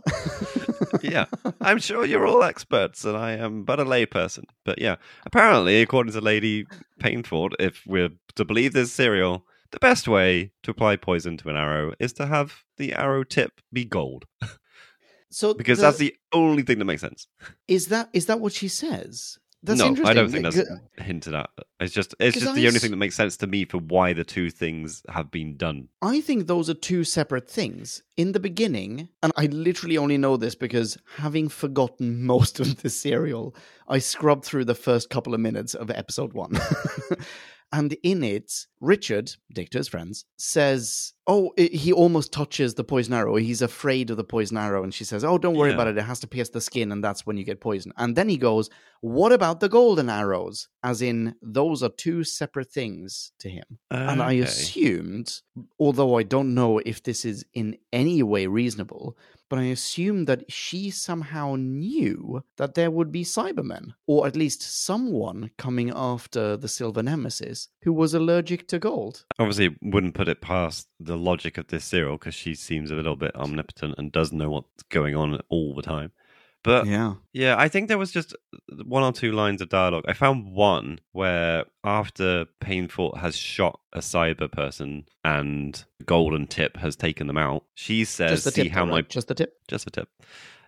Yeah, I'm sure you're all experts, and I am but a layperson. But yeah, apparently, according to Lady Peinforte, if we're to believe this serial, the best way to apply poison to an arrow is to have the arrow tip be gold. So because that's the only thing that makes sense. Is that what she says? That's no, I don't think that's hinted at. It's just the only thing that makes sense to me for why the two things have been done. I think those are two separate things. In the beginning, and I literally only know this because having forgotten most of the serial, I scrubbed through the first couple of minutes of episode 1. And in it, Richard, Dick to his friends, says, oh, he almost touches the poison arrow. He's afraid of the poison arrow. And she says, oh, don't worry about it. It has to pierce the skin. And that's when you get poison. And then he goes, what about the golden arrows? As in, those are two separate things to him. And I assumed, although I don't know if this is in any way reasonable, but I assumed that she somehow knew that there would be Cybermen, or at least someone coming after the Silver Nemesis who was allergic to gold. Obviously, wouldn't put it past the logic of this serial, because she seems a little bit omnipotent and does know what's going on all the time. But yeah, I think there was just one or two lines of dialogue. I found one where after Peinforte has shot a cyber person and golden tip has taken them out, she says, just the tip.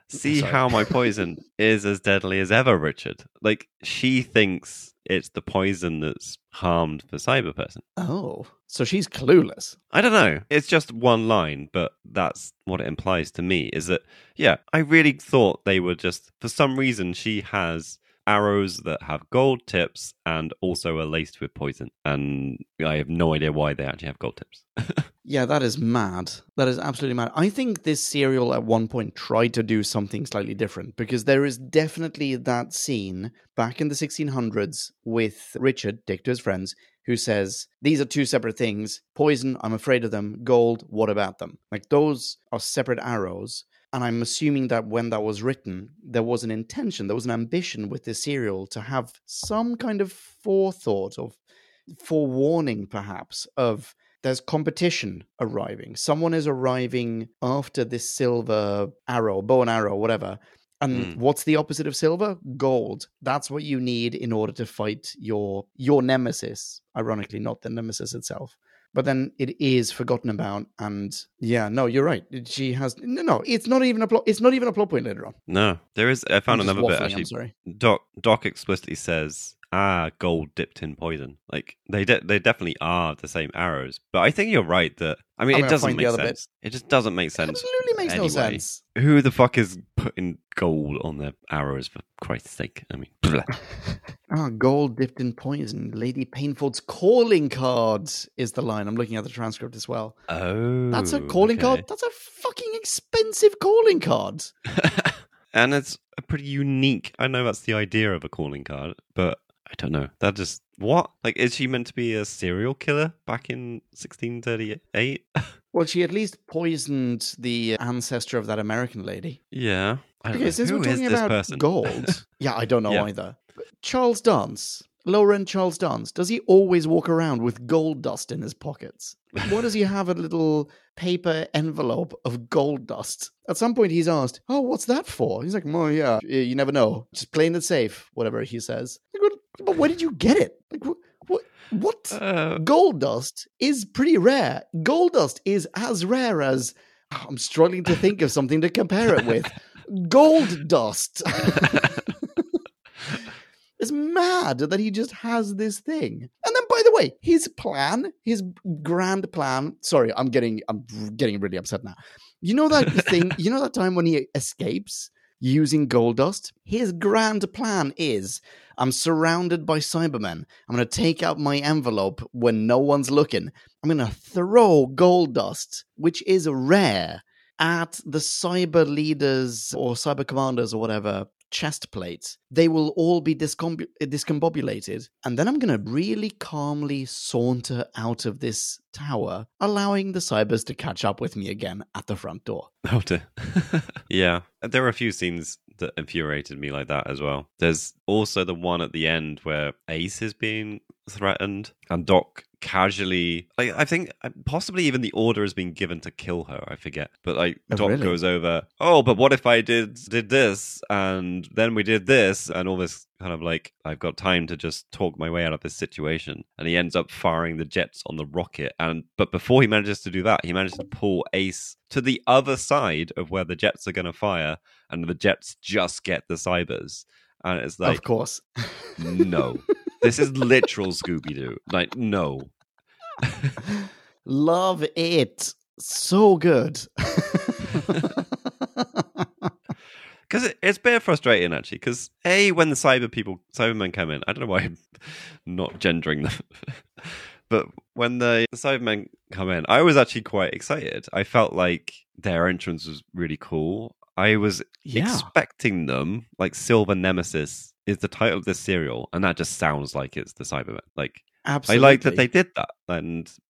See how my poison is as deadly as ever, Richard. Like, she thinks it's the poison that's harmed the cyber person. Oh, so she's clueless. I don't know. It's just one line, but that's what it implies to me, is that, yeah, I really thought they were just, for some reason, she has arrows that have gold tips and also are laced with poison. And I have no idea why they actually have gold tips. Yeah, that is mad. That is absolutely mad. I think this serial at one point tried to do something slightly different, because there is definitely that scene back in the 1600s with Richard, Dick to his friends, who says, these are two separate things. Poison, I'm afraid of them. Gold, what about them? Like, those are separate arrows. And I'm assuming that when that was written, there was an intention, there was an ambition with this serial to have some kind of forethought of forewarning, perhaps, of there's competition arriving. Someone is arriving after this silver arrow, bow and arrow, whatever. And what's the opposite of silver? Gold. That's what you need in order to fight your nemesis. Ironically, not the nemesis itself. But then it is forgotten about, and yeah, no, you're right. She has no. It's not even a plot. It's not even a plot point later on. No, there is. I found another bit actually. I'm sorry. Doc explicitly says, gold dipped in poison. Like, they definitely are the same arrows. But I think you're right that it doesn't make sense. It just doesn't make sense. It absolutely makes no sense. Who the fuck is putting gold on their arrows, for Christ's sake? I mean, gold dipped in poison. Lady Peinforte's calling card is the line. I'm looking at the transcript as well. Oh, that's a calling card. That's a fucking expensive calling card. And it's a pretty unique. I know that's the idea of a calling card, but I don't know. That just, what? Like, is she meant to be a serial killer back in 1638? Well, she at least poisoned the ancestor of that American lady. Yeah. Okay, since we're talking about person? Gold. Yeah, I don't know either. Charles Dance. Lauren Charles Dance. Does he always walk around with gold dust in his pockets? Why does he have a little paper envelope of gold dust? At some point he's asked, oh, what's that for? He's like, oh, yeah, you never know. Just playing it safe, whatever he says. But where did you get it? Like, what? Gold dust is pretty rare. Gold dust is as rare as... I'm struggling to think of something to compare it with. Gold dust. It's mad that he just has this thing. And then, by the way, his grand plan. Sorry, I'm getting really upset now. You know that thing. You know that time when he escapes using gold dust. His grand plan is, I'm surrounded by Cybermen. I'm going to take out my envelope when no one's looking. I'm going to throw gold dust, which is rare, at the cyber leaders or cyber commanders or whatever chest plates, they will all be discombobulated. And then I'm going to really calmly saunter out of this tower, allowing the cybers to catch up with me again at the front door. Oh dear. Yeah. There were a few scenes that infuriated me like that as well. There's also the one at the end where Ace is being threatened and Doc casually, like, I think possibly even the order has been given to kill her, I forget, but like, oh, Doc really? Goes over, oh, but what if I did this and then we did this and all this kind of like, I've got time to just talk my way out of this situation, and he ends up firing the jets on the rocket, but before he manages to do that, he manages to pull Ace to the other side of where the jets are going to fire, and the jets just get the cybers, and it's like, of course. No. This is literal Scooby-Doo. Like, no. Love it. So good. Because it's a bit frustrating, actually. Because, A, when the Cybermen come in, I don't know why I'm not gendering them. But when the Cybermen come in, I was actually quite excited. I felt like their entrance was really cool. I was expecting them, like Silver Nemesis is the title of this serial, and that just sounds like it's the Cybermen. Like, absolutely. I like that they did that,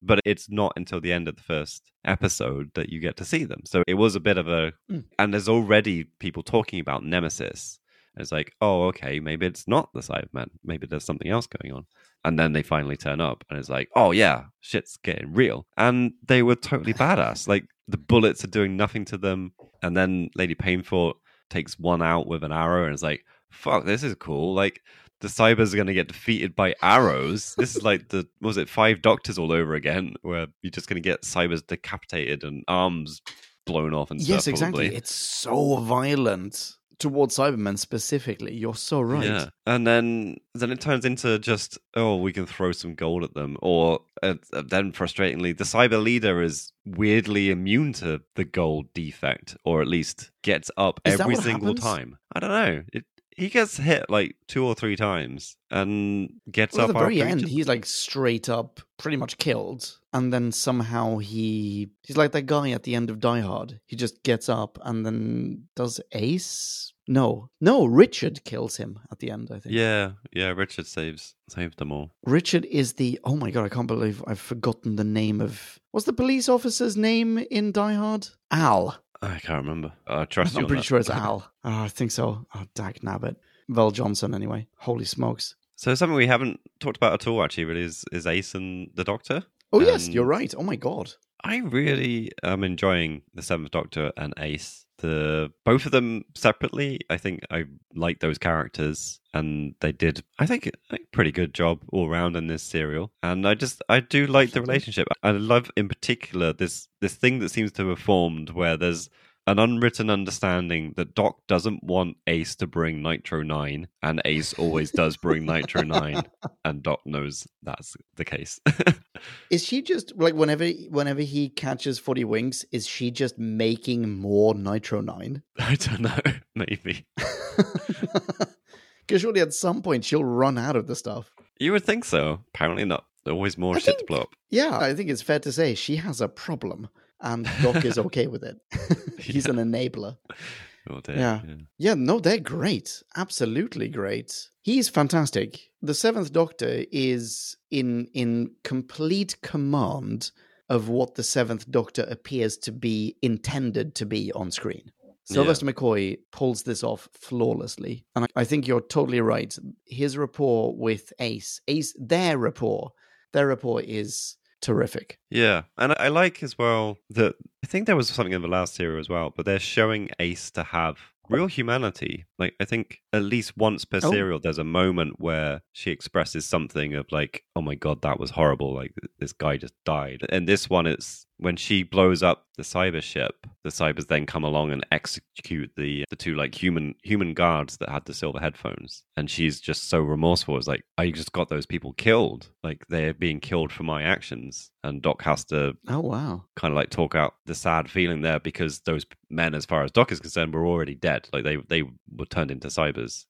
but it's not until the end of the first episode that you get to see them. So it was a bit of a... And there's already people talking about Nemesis. And it's like, oh, okay, maybe it's not the Cybermen. Maybe there's something else going on. And then they finally turn up, and it's like, oh yeah, shit's getting real. And they were totally badass. Like, the bullets are doing nothing to them. And then Lady Peinforte takes one out with an arrow and is like, fuck, this is cool. Like, the cybers are going to get defeated by arrows. This is like Five Doctors all over again, where you're just going to get cybers decapitated and arms blown off and stuff. Yes, exactly. Probably. It's so violent towards Cybermen specifically. You're so right. Yeah. And then it turns into just, oh, we can throw some gold at them. Or then frustratingly, the cyber leader is weirdly immune to the gold defect, or at least gets up every single time. I don't know. He gets hit like 2 or 3 times and gets up. At the very end, he's like straight up pretty much killed. And then somehow he's like that guy at the end of Die Hard. He just gets up and then does Ace? No, Richard kills him at the end, I think. Yeah, Richard saves them all. Richard is the... Oh my God, I can't believe I've forgotten the name of... What's the police officer's name in Die Hard? Al. I can't remember. I trust you. I'm pretty sure it's Al. Oh, I think so. Oh, dag nabbit. Val Johnson, anyway. Holy smokes. So something we haven't talked about at all, actually, really, is Ace and the Doctor. Oh, yes, you're right. Oh, my God. I really am enjoying the Seventh Doctor and Ace. Both of them separately, I think I like those characters, and they did, I think, a pretty good job all around in this serial. And I do like the relationship. I love, in particular, this thing that seems to have formed where there's an unwritten understanding that Doc doesn't want Ace to bring Nitro-9, and Ace always does bring Nitro-9, and Doc knows that's the case. Is she just, like, whenever he catches 40 winks, is she just making more Nitro-9? I don't know, maybe. Because surely at some point she'll run out of the stuff. You would think so. Apparently not. Always more shit to blow up. Yeah, I think it's fair to say she has a problem. And Doc is okay with it. He's an enabler. Oh, dear. Yeah, no, they're great. Absolutely great. He's fantastic. The Seventh Doctor is in complete command of what the Seventh Doctor appears to be intended to be on screen. Sylvester McCoy pulls this off flawlessly. And I think you're totally right. His rapport with Ace, their rapport is... terrific. Yeah, and I like as well that I think there was something in the last series as well, but they're showing Ace to have real humanity. Like, I think at least once per serial, there's a moment where she expresses something of like, oh my God, that was horrible. Like, this guy just died. And this one, it's when she blows up the cyber ship, the cybers then come along and execute the two like human guards that had the silver headphones. And she's just so remorseful. It's like, I just got those people killed. Like, they're being killed for my actions. And Doc has to kind of like talk out the sad feeling there, because those men, as far as Doc is concerned, were already dead. Like, they were turned into cybers.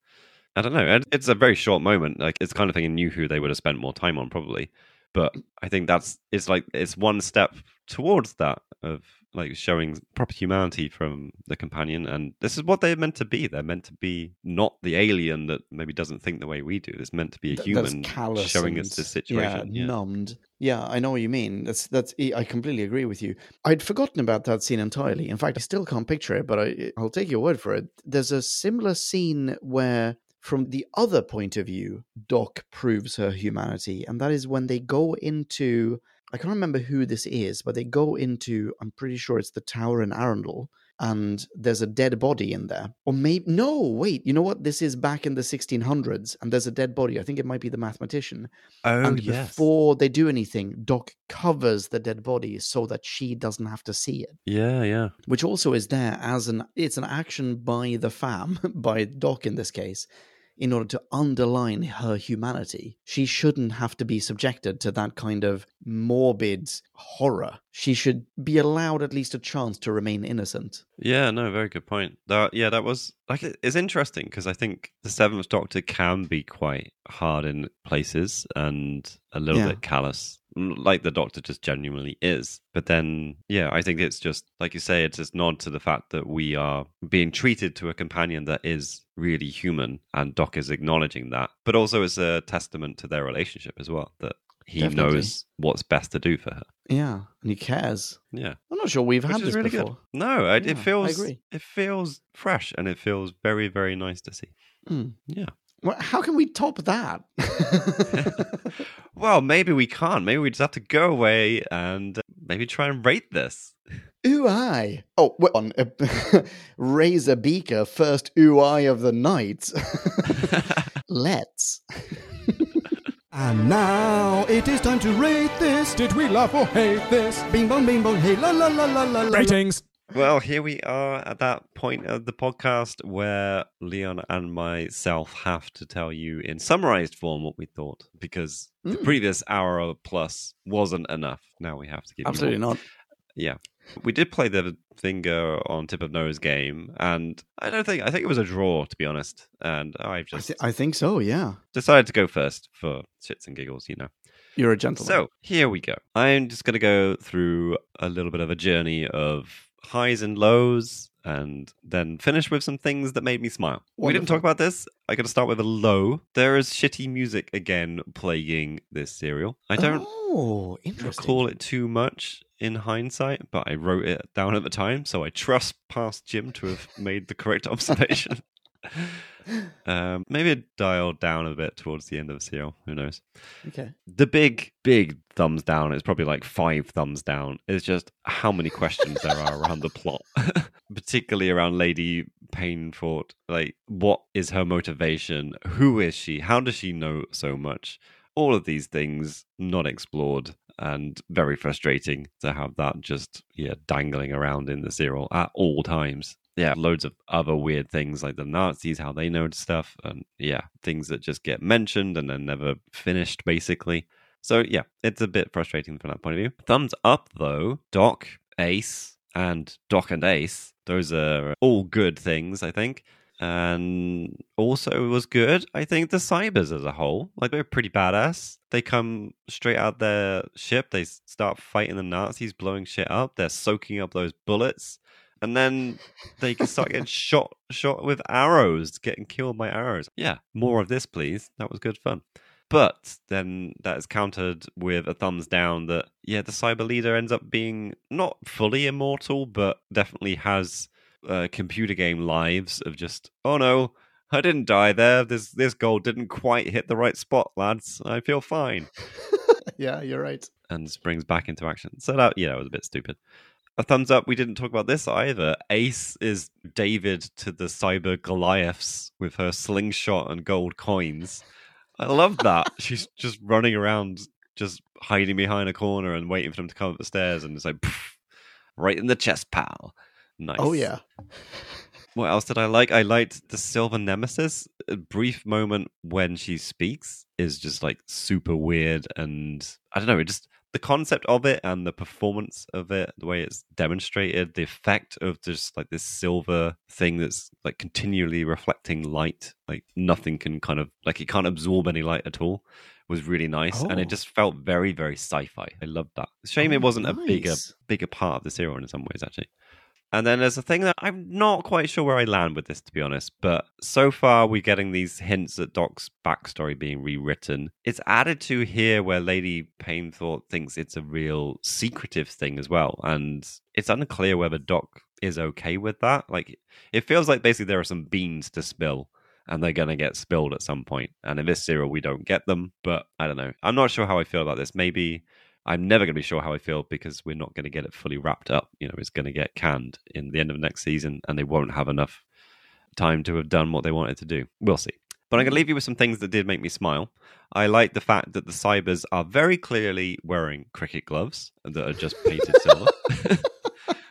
I don't know. And it's a very short moment. Like, it's kind of thing in New Who they would have spent more time on probably. But I think it's one step towards that of like showing proper humanity from the companion, and this is what they're meant to be. They're meant to be not the alien that maybe doesn't think the way we do. It's meant to be a human showing us the situation. Yeah, numbed. Yeah, I know what you mean. That's. I completely agree with you. I'd forgotten about that scene entirely. In fact, I still can't picture it, but I'll take your word for it. There's a similar scene where, from the other point of view, Doc proves her humanity, and that is when they go into... I can't remember who this is, but they go into, I'm pretty sure it's the tower in Arundel, and there's a dead body in there. Or maybe, no, wait, you know what? This is back in the 1600s, and there's a dead body. I think it might be the mathematician. Oh, and yes. Before they do anything, Doc covers the dead body so that she doesn't have to see it. Yeah, yeah. Which also is there as it's an action by the fam, by Doc in this case, in order to underline her humanity. She shouldn't have to be subjected to that kind of morbid horror. She should be allowed at least a chance to remain innocent. Yeah, no, very good point. That was... like, it's interesting, because I think the Seventh Doctor can be quite hard in places and a little bit callous, like the Doctor just genuinely is. But then, yeah, I think it's just, like you say, it's this nod to the fact that we are being treated to a companion that is really human, and Doc is acknowledging that. But also it's a testament to their relationship as well, that he Definitely. Knows what's best to do for her. Yeah, and he cares. Yeah. I'm not sure we've had this really before. Good. No, it feels fresh, and it feels very, very nice to see. Mm. Yeah. Well, how can we top that? Well, maybe we can't. Maybe we just have to go away and maybe try and rate this. Ooh-eye. Oh, we're on Razor Beaker, first ooh-eye of the night. Let's... And now it is time to rate this. Did we love or hate this? Bing bong, hey la la la la la. Ratings. Well, here we are at that point of the podcast where Leon and myself have to tell you in summarized form what we thought, because the previous hour plus wasn't enough. Now we have to give absolutely more. Not. Yeah. We did play the finger on tip of nose game, and I think it was a draw, to be honest. And I think so, yeah. Decided to go first for shits and giggles, you know. You're a gentleman. So here we go. I'm just going to go through a little bit of a journey of highs and lows, and then finish with some things that made me smile. Wonderful. We didn't talk about this. I got to start with a low. There is shitty music again plaguing this serial. I don't recall it too much in hindsight, but I wrote it down at the time, so I trust past Jim to have made the correct observation. Maybe it dialed down a bit towards the end of the serial. Who knows? Okay. The big thumbs down, it's probably like 5 thumbs down, is just how many questions there are around the plot. Particularly around Lady Peinforte. Like, what is her motivation? Who is she? How does she know so much? All of these things not explored, and very frustrating to have that just dangling around in the serial at all times. Yeah, loads of other weird things like the Nazis, how they know stuff, and things that just get mentioned and then never finished, basically. So yeah, it's a bit frustrating from that point of view. Thumbs up though, Doc and Ace, those are all good things, I think. And also it was good, I think, the Cybers as a whole. Like, they're pretty badass. They come straight out their ship, they start fighting the Nazis, blowing shit up, they're soaking up those bullets. And then they can start getting shot with arrows, getting killed by arrows. Yeah, more of this, please. That was good fun. But then that is countered with a thumbs down that, the cyber leader ends up being not fully immortal, but definitely has computer game lives of just, oh no, I didn't die there. This goal didn't quite hit the right spot, lads. I feel fine. Yeah, you're right. And springs back into action. So that, was a bit stupid. A thumbs up, we didn't talk about this either. Ace is David to the cyber Goliaths with her slingshot and gold coins. I love that. She's just running around, just hiding behind a corner and waiting for them to come up the stairs. And it's like, poof, right in the chest, pal. Nice. Oh, yeah. What else did I like? I liked the Silver Nemesis. A brief moment when she speaks is just like super weird. And I don't know, it just... the concept of it and the performance of it, the way it's demonstrated, the effect of just like this silver thing that's like continually reflecting light, like nothing can kind of like it can't absorb any light at all, was really nice. Oh. And it just felt very, very sci-fi. I loved that. Shame it wasn't a bigger part of this era in some ways, actually. And then there's a thing that I'm not quite sure where I land with this, to be honest. But so far, we're getting these hints at Doc's backstory being rewritten. It's added to here where Lady Peinforte thinks it's a real secretive thing as well. And it's unclear whether Doc is okay with that. Like, it feels like basically there are some beans to spill, and they're going to get spilled at some point. And in this serial, we don't get them. But I don't know. I'm not sure how I feel about this. Maybe... I'm never going to be sure how I feel because we're not going to get it fully wrapped up. You know, it's going to get canned in the end of next season and they won't have enough time to have done what they wanted to do. We'll see. But I'm going to leave you with some things that did make me smile. I like the fact that the Cybers are very clearly wearing cricket gloves that are just painted silver.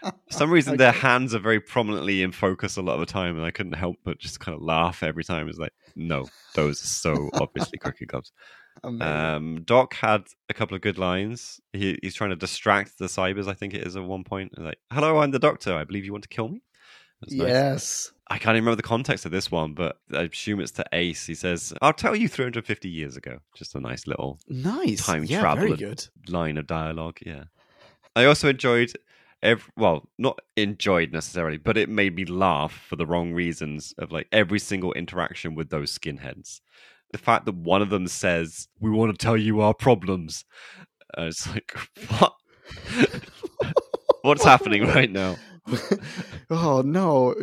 For some reason, their hands are very prominently in focus a lot of the time and I couldn't help but just kind of laugh every time. It's like, no, those are so obviously cricket gloves. Doc had a couple of good lines. He's trying to distract the Cybers, I think it is, at one point. Like, hello, I'm the Doctor. I believe you want to kill me? That's yes. Nice. I can't even remember the context of this one, but I assume it's to Ace. He says, I'll tell you 350 years ago. Just a nice little time travel line of dialogue. Yeah. I also enjoyed... well, not enjoyed necessarily, but it made me laugh for the wrong reasons of like every single interaction with those skinheads. The fact that one of them says, we want to tell you our problems. It's like, what? What's happening right now? Oh, no.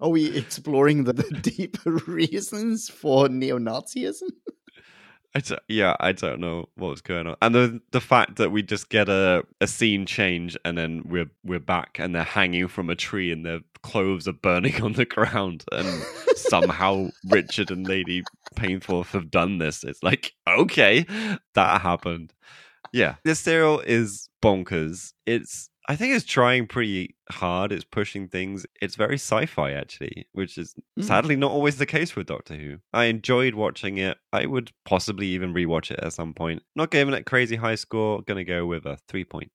Are we exploring the deeper reasons for neo-Nazism? I don't know what was going on. And the fact that we just get a scene change and then we're back and they're hanging from a tree and their clothes are burning on the ground and somehow Richard and Lady Peinforte have done this. It's like, okay, that happened. Yeah, this serial is bonkers. I think it's trying pretty hard. It's pushing things. It's very sci-fi, actually, which is sadly not always the case with Doctor Who. I enjoyed watching it. I would possibly even rewatch it at some point. Not giving it a crazy high score. Going to go with a 3.2.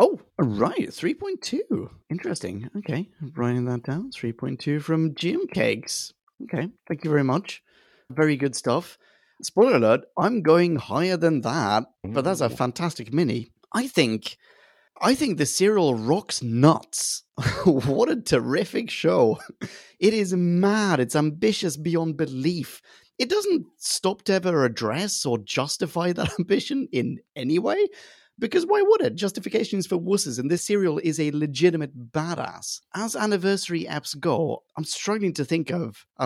Oh, right. 3.2. Interesting. Okay. I'm writing that down. 3.2 from Jim Keggs. Okay. Thank you very much. Very good stuff. Spoiler alert, I'm going higher than that, but that's a fantastic mini. I think the serial rocks nuts. What a terrific show. It is mad. It's ambitious beyond belief. It doesn't stop to ever address or justify that ambition in any way, because why would it? Justifications for wusses, and this serial is a legitimate badass. As anniversary apps go, I'm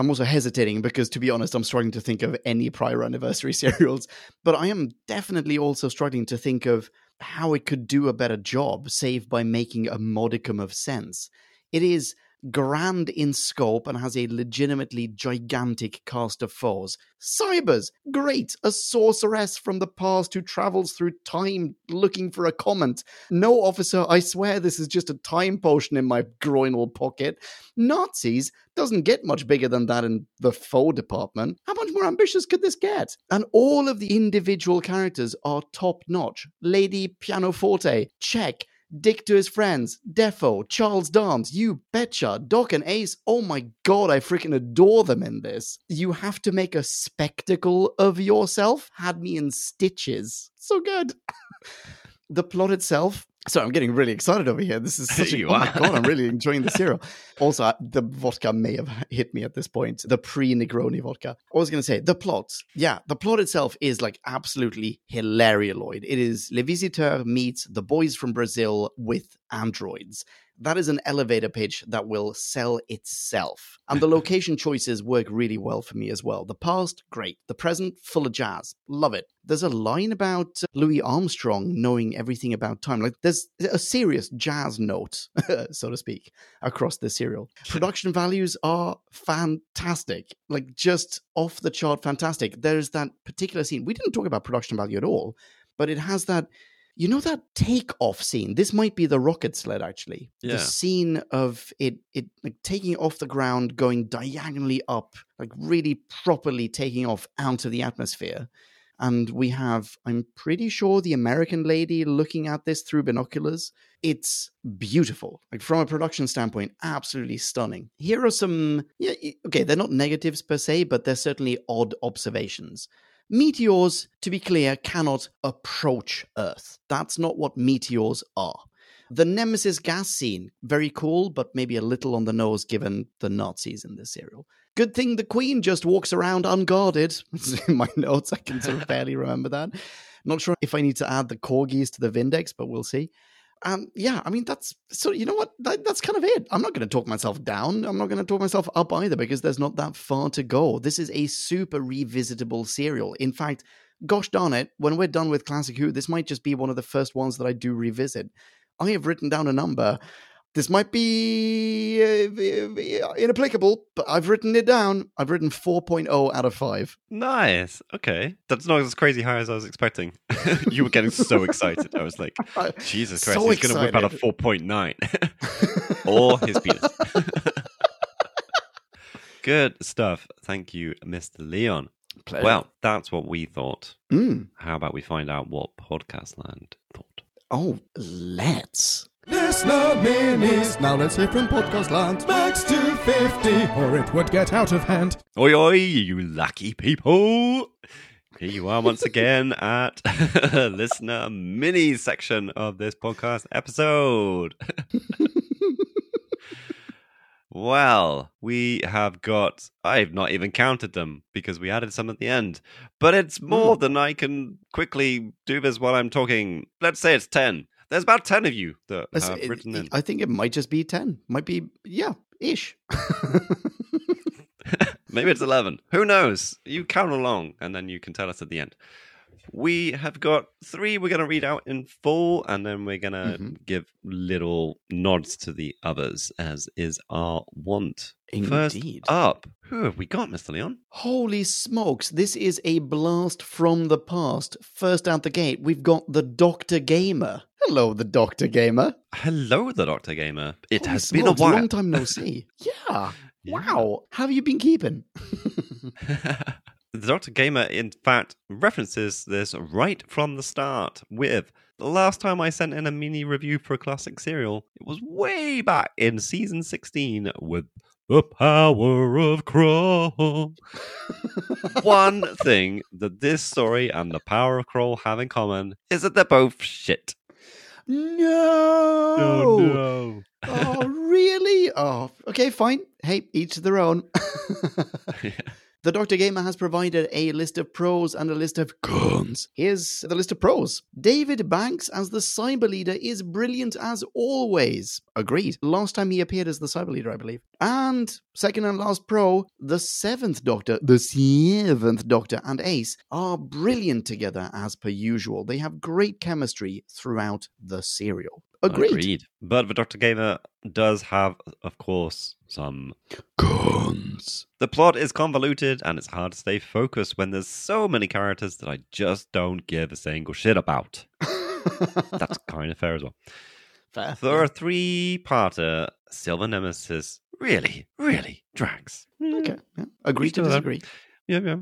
also hesitating because, to be honest, I'm struggling to think of any prior anniversary serials, but I am definitely also struggling to think of how it could do a better job, save by making a modicum of sense. It is grand in scope and has a legitimately gigantic cast of foes. Cybers! Great! A sorceress from the past who travels through time looking for a comment. No, officer, I swear this is just a time potion in my groinal pocket. Nazis? Doesn't get much bigger than that in the foe department. How much more ambitious could this get? And all of the individual characters are top-notch. Lady Pianoforte, check. Dick to his friends, Defo, Charles Dance, you betcha, Doc and Ace, oh my god, I freaking adore them in this. You have to make a spectacle of yourself. Had me in stitches. So good. The plot itself, sorry, I'm getting really excited over here. This is such a... Oh my god, I'm really enjoying the serial. Also, the vodka may have hit me at this point. The pre-Negroni vodka. I was going to say, the plot. Yeah, the plot itself is like absolutely hilarioid. It is Les Visiteurs meets the boys from Brazil with androids. That is an elevator pitch that will sell itself. And the location choices work really well for me as well. The past, great. The present, full of jazz. Love it. There's a line about Louis Armstrong knowing everything about time. Like, there's a serious jazz note, so to speak, across the serial. Production values are fantastic. Like, just off the chart fantastic. There's that particular scene. We didn't talk about production value at all, but it has that... You know that take-off scene? This might be the rocket sled, actually. Yeah. The scene of it like taking off the ground, going diagonally up, like really properly taking off out of the atmosphere. And we have, I'm pretty sure, the American lady looking at this through binoculars. It's beautiful. Like, from a production standpoint, absolutely stunning. Here are some, yeah, okay, they're not negatives per se, but they're certainly odd observations. Meteors, to be clear, cannot approach Earth. That's not what meteors are. The Nemesis gas scene, very cool, but maybe a little on the nose given the Nazis in this serial. Good thing the Queen just walks around unguarded. It's in my notes, I can sort of barely remember that. Not sure if I need to add the corgis to the Vindex, but we'll see. Yeah, I mean, that's, so you know what? That's kind of it. I'm not going to talk myself down. I'm not going to talk myself up either, because there's not that far to go. This is a super revisitable serial. In fact, gosh darn it, when we're done with Classic Who, this might just be one of the first ones that I do revisit. I have written down a number. This might be inapplicable, but I've written it down. I've written 4.0 out of 5. Nice. Okay. That's not as crazy high as I was expecting. You were getting so excited. I was like, Jesus Christ, so he's going to whip out a 4.9. Or his penis. Good stuff. Thank you, Mr. Leon. Pleasure. Well, that's what we thought. Mm. How about we find out what Podcast Land thought? Oh, let's. Listener Minis. Now let's hear from Podcast Land. Max 250, or it would get out of hand. Oi, oi, you lucky people. Here you are once again at Listener Minis section of this podcast episode. Well, we have got, I've not even counted them because we added some at the end, but it's more than I can quickly do this while I'm talking. Let's say it's 10. There's about 10 of you that have written in. I think it might just be 10. Might be, yeah, ish. Maybe it's 11. Who knows? You count along and then you can tell us at the end. We have got 3 we're going to read out in full, and then we're going to give little nods to the others, as is our want. Indeed. First up, who have we got, Mr. Leon? Holy smokes, this is a blast from the past. First out the gate, we've got the Dr. Gamer. Hello, the Dr. Gamer. Hello, the Dr. Gamer. It Holy has smokes, been a while. Long time no see. Yeah. Wow. How have you been keeping? The Dr. Gamer, in fact, references this right from the start with, the last time I sent in a mini review for a classic serial, it was way back in season 16 with The Power of Kroll. One thing that this story and The Power of Kroll have in common is that they're both shit. No! Oh, no. Oh, really? Oh, okay, fine. Hey, each their own. Yeah. The Dr. Gamer has provided a list of pros and a list of cons. Here's the list of pros. David Banks as the cyber leader is brilliant as always. Agreed. Last time he appeared as the cyber leader, I believe. And second and last pro, the Seventh Doctor and Ace are brilliant together as per usual. They have great chemistry throughout the serial. Agreed. But the Dr. Gamer does have, of course, some cons. The plot is convoluted and it's hard to stay focused when there's so many characters that I just don't give a single shit about. That's kind of fair as well. Fair. For a 3-parter, Silver Nemesis really drags. Okay. Yeah. Agree to disagree. Yeah.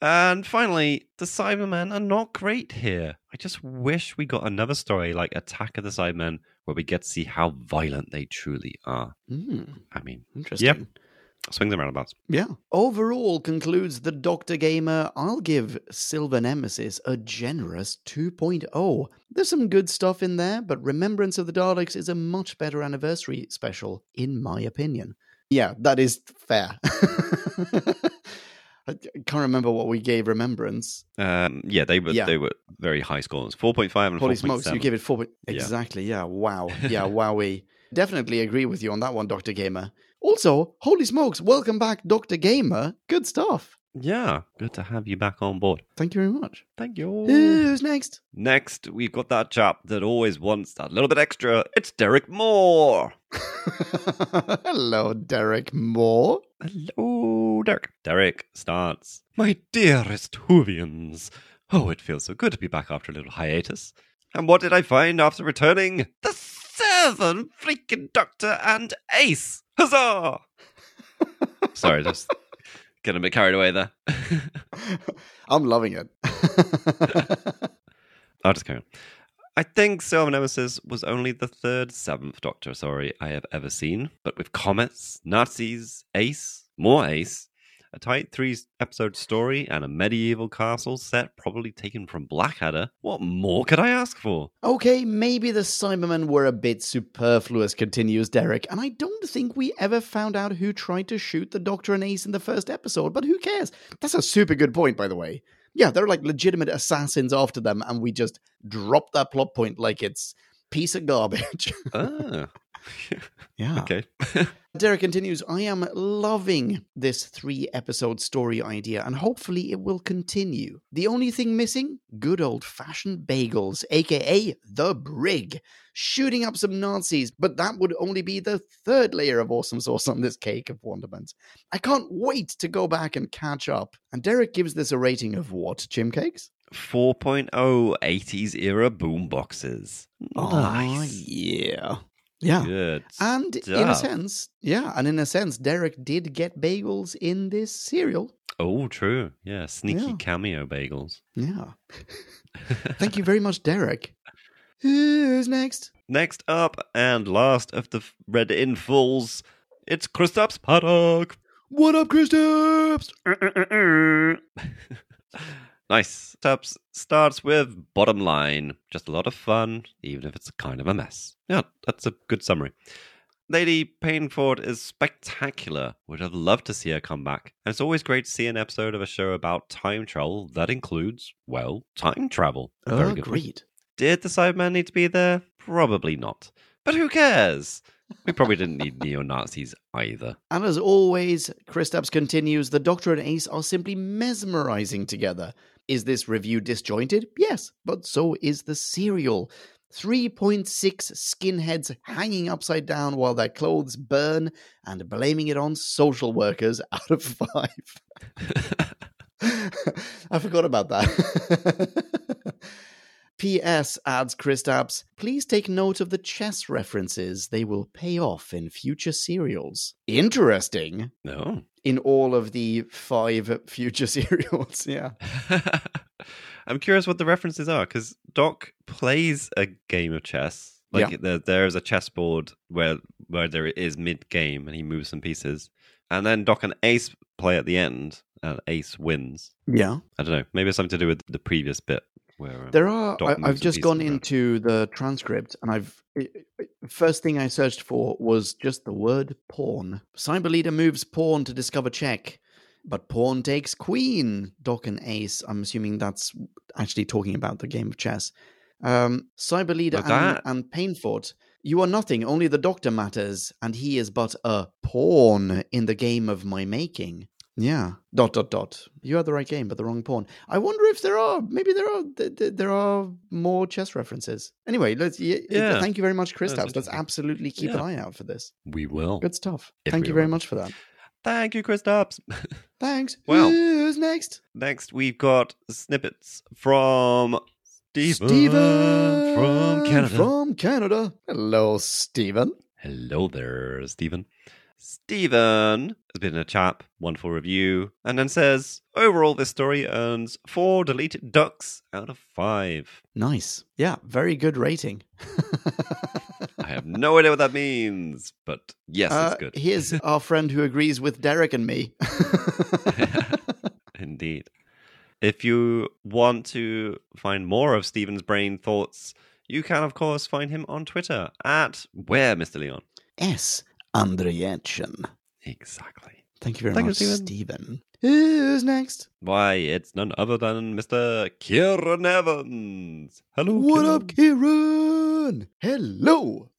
And finally, the Cybermen are not great here. I just wish we got another story like Attack of the Cybermen where we get to see how violent they truly are. I mean, interesting. Yep. Swings and roundabouts. Yeah. Overall, concludes the Dr. Gamer, I'll give Silver Nemesis a generous 2.0. There's some good stuff in there, but Remembrance of the Daleks is a much better anniversary special, in my opinion. Yeah, that is fair. I can't remember what we gave Remembrance. They were very high scores. 4.5 and 4.7. Holy smokes, you gave it 4. Exactly, yeah. Wow. Yeah, wowie. Definitely agree with you on that one, Dr. Gamer. Also, holy smokes, welcome back, Dr. Gamer. Good stuff. Yeah, good to have you back on board. Thank you very much. Thank you. Who's next? Next, we've got that chap that always wants that little bit extra. It's Derek Moore. Hello, Derek Moore. Hello, Derek. Derek starts, my dearest Whovians. Oh, it feels so good to be back after a little hiatus. And what did I find after returning? The 7th freaking Doctor and Ace. Huzzah! Sorry, just... Getting a bit carried away there. I'm loving it. I'll just carry on. I think Silver Nemesis was only the seventh Doctor, I have ever seen. But with comets, Nazis, Ace, more Ace, a tight 3-episode story, and a medieval castle set probably taken from Blackadder, what more could I ask for? Okay, maybe the Cybermen were a bit superfluous, continues Derek, and I don't think we ever found out who tried to shoot the Doctor and Ace in the first episode, but who cares? That's a super good point, by the way. Yeah, they're like legitimate assassins after them, and we just drop that plot point like it's piece of garbage. Yeah. Okay. Derek continues, I am loving this 3-episode story idea, and hopefully it will continue. The only thing missing? Good old-fashioned bagels, a.k.a. the Brig, shooting up some Nazis, but that would only be the 3rd layer of awesome sauce on this cake of wonderment. I can't wait to go back and catch up. And Derek gives this a rating of what, Chimcakes? 4.0 80s era boomboxes. Nice. Oh, yeah. Yeah. Good and stuff. in a sense, Derek did get bagels in this serial. Oh, true. Yeah, sneaky cameo bagels. Yeah. Thank you very much, Derek. Who's next? Next up and last of the Red Infalls, it's Kristaps Paddock. What up, Kristaps? Nice. Kristaps starts with bottom line. Just a lot of fun, even if it's kind of a mess. Yeah, that's a good summary. Lady Peinforte is spectacular. Would have loved to see her come back. And it's always great to see an episode of a show about time travel that includes, well, time travel. Very good. Agreed. Did the Cyberman need to be there? Probably not. But who cares? We probably didn't need neo-Nazis either. And as always, Kristaps continues, the Doctor and Ace are simply mesmerizing together. Is this review disjointed? Yes, but so is the serial. 3.6 skinheads hanging upside down while their clothes burn and blaming it on social workers out of 5. I forgot about that. P.S. adds Kristaps, please take note of the chess references. They will pay off in future serials. Interesting. No. In all of the 5 future serials, yeah. I'm curious what the references are, because Doc plays a game of chess. There is a chessboard where there is mid-game and he moves some pieces. And then Doc and Ace play at the end and Ace wins. Yeah. I don't know. Maybe it's something to do with the previous bit. I've just gone into the transcript, and first thing I searched for was just the word pawn. Cyber leader moves pawn to discover check, but pawn takes queen. Doc and Ace, I'm assuming that's actually talking about the game of chess. Cyber leader and Peinforte, you are nothing, only the Doctor matters, and he is but a pawn in the game of my making. Yeah, ... You had the right game, but the wrong pawn. I wonder if there are more chess references. Anyway, thank you very much, Kristaps. Let's absolutely keep an eye out for this. We will. Good stuff. Thank you very much for that. Thank you, Kristaps. Thanks. Well, who's next? Next, we've got snippets from Stephen from Canada. Hello, Stephen. Hello there, Stephen. Stephen has been a chap, wonderful review, and then says, overall this story earns 4 deleted ducks out of 5. Nice. Yeah, very good rating. I have no idea what that means, but yes, it's good. Here's our friend who agrees with Derek and me. Indeed. If you want to find more of Stephen's brain thoughts, you can, of course, find him on Twitter at where, Mr. Leon? Andriachen. Exactly. Thank you very much, Stephen. Who's next? Why, it's none other than Mr. Kieran Evans. Hello, what Kieran? Up, Kieran? Hello.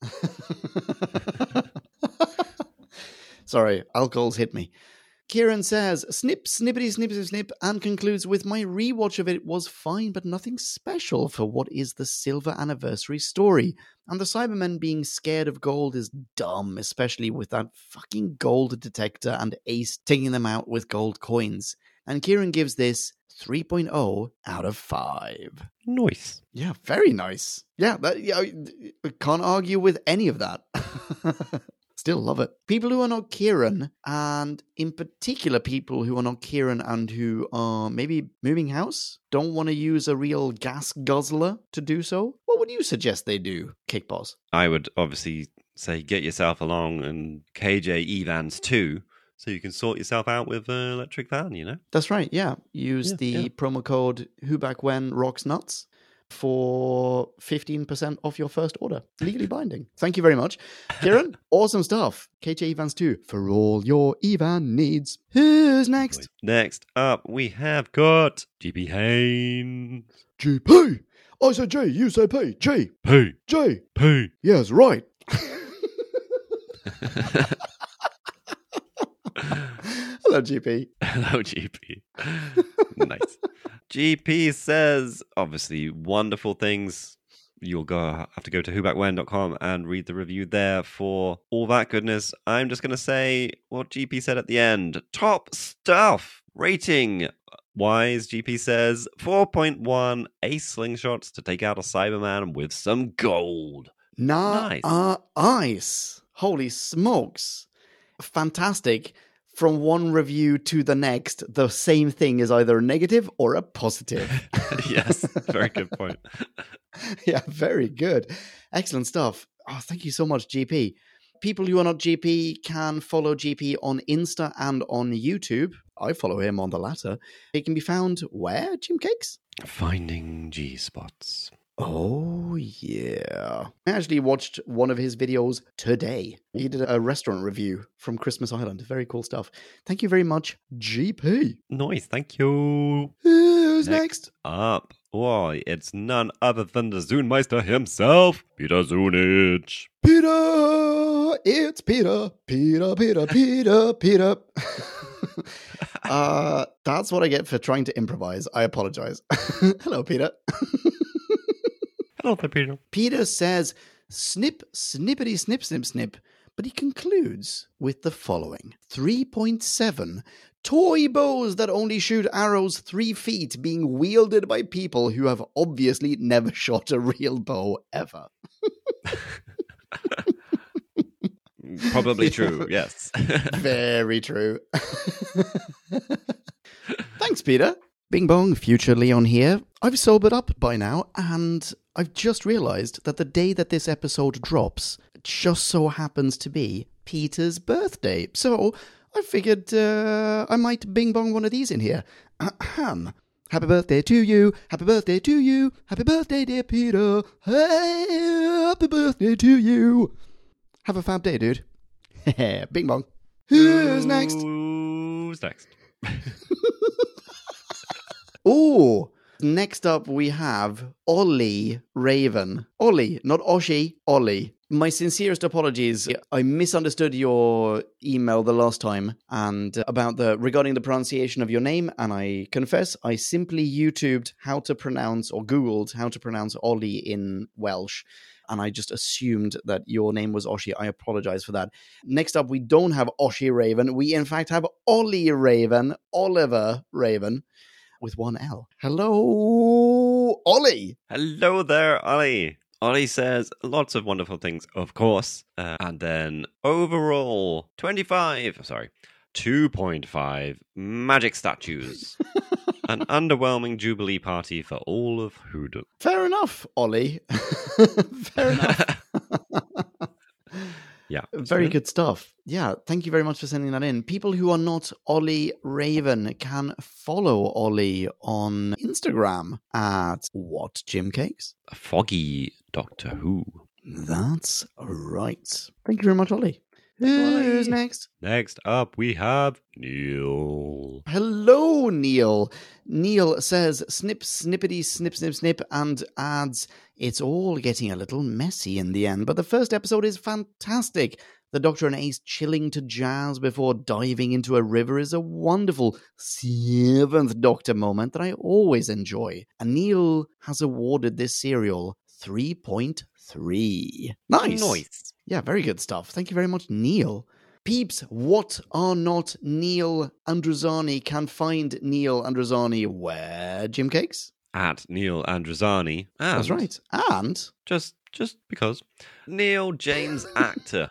Sorry, alcohol's hit me. Kieran says, snip, snippity, snip, snip, snip, and concludes with, my rewatch of it was fine, but nothing special for what is the silver anniversary story. And the Cybermen being scared of gold is dumb, especially with that fucking gold detector and Ace taking them out with gold coins. And Kieran gives this 3.0 out of 5. Nice. Yeah, very nice. Yeah, I can't argue with any of that. Still love it. People who are not Kieran, and in particular people who are not Kieran and who are maybe moving house, don't want to use a real gas guzzler to do so, what would you suggest they do, Kickboss? I would obviously say get yourself along and KJ Evans too, so you can sort yourself out with an electric van, you know? That's right, yeah. Use the promo code WhoBackWhenRocksNuts for 15% off your first order. Legally binding. Thank you very much. Kieran, awesome stuff. KJ Evans 2 for all your Evan needs. Who's next? Next up, we have got GP Haynes. GP! I say G, you say P. G. P. J. P. Yes, right. Hello, GP. Hello, GP. Nice. GP says, obviously, wonderful things. You'll have to go to whobackwhen.com and read the review there for all that goodness. I'm just going to say what GP said at the end. Top stuff. Rating wise, GP says 4.1 ace slingshots to take out a Cyberman with some gold. Nice. Ice. Holy smokes. Fantastic. From one review to the next, the same thing is either a negative or a positive. Yes, very good point. Yeah, very good. Excellent stuff. Oh, thank you so much, GP. People who are not GP can follow GP on Insta and on YouTube. I follow him on the latter. It can be found where, Jim Cakes? Finding G-spots. Oh, yeah. I actually watched one of his videos today. He did a restaurant review from Christmas Island. Very cool stuff. Thank you very much, GP. Nice, thank you. Who's next? Up. Oh, it's none other than the Zoonmeister himself, Peter Zoonich. Peter! It's Peter. Peter, Peter, Peter, Peter. That's what I get for trying to improvise. I apologize. Hello, Peter. Hello, Peter. Peter says, snip, snippity, snip, snip, snip. But he concludes with the following. 3.7. Toy bows that only shoot arrows 3 feet being wielded by people who have obviously never shot a real bow ever. Probably true, yes. Very true. Thanks, Peter. Bing bong, future Leon here. I've sobered up by now, and I've just realized that the day that this episode drops just so happens to be Peter's birthday. So I figured I might bing bong one of these in here. Ahem. Happy birthday to you. Happy birthday to you. Happy birthday, dear Peter. Happy birthday to you. Have a fab day, dude. Bing bong. Who's next? Who's next? Oh, next up we have Ollie Raven. Ollie, not Oshie, Ollie. My sincerest apologies. I misunderstood your email the last time and regarding the pronunciation of your name, and I confess I simply YouTubed how to pronounce or Googled how to pronounce Ollie in Welsh. And I just assumed that your name was Oshie. I apologize for that. Next up, we don't have Oshie Raven. We in fact have Ollie Raven, Oliver Raven. With one L. Hello, Ollie. Hello there, Ollie. Ollie says lots of wonderful things, of course. And then overall, 2.5 magic statues. An underwhelming Jubilee party for all of Hoodoo. Fair enough, Ollie. Fair enough. Yeah. Very good stuff. Yeah. Thank you very much for sending that in. People who are not Ollie Raven can follow Ollie on Instagram at what, Jim Cakes? Foggy Doctor Who. That's right. Thank you very much, Ollie. Who's next? Next up, we have Neil. Hello, Neil. Neil says, snip, snippity, snip, snip, snip, and adds, it's all getting a little messy in the end, but the first episode is fantastic. The Doctor and Ace chilling to jazz before diving into a river is a wonderful 7th Doctor moment that I always enjoy. And Neil has awarded this serial 3.3. Nice. Yeah, very good stuff. Thank you very much, Neil. Peeps, what are not Neil Androzani can find Neil Androzani where, Jim Cakes? At Neil Androzani. That's right. And? Just because. Neil James Actor.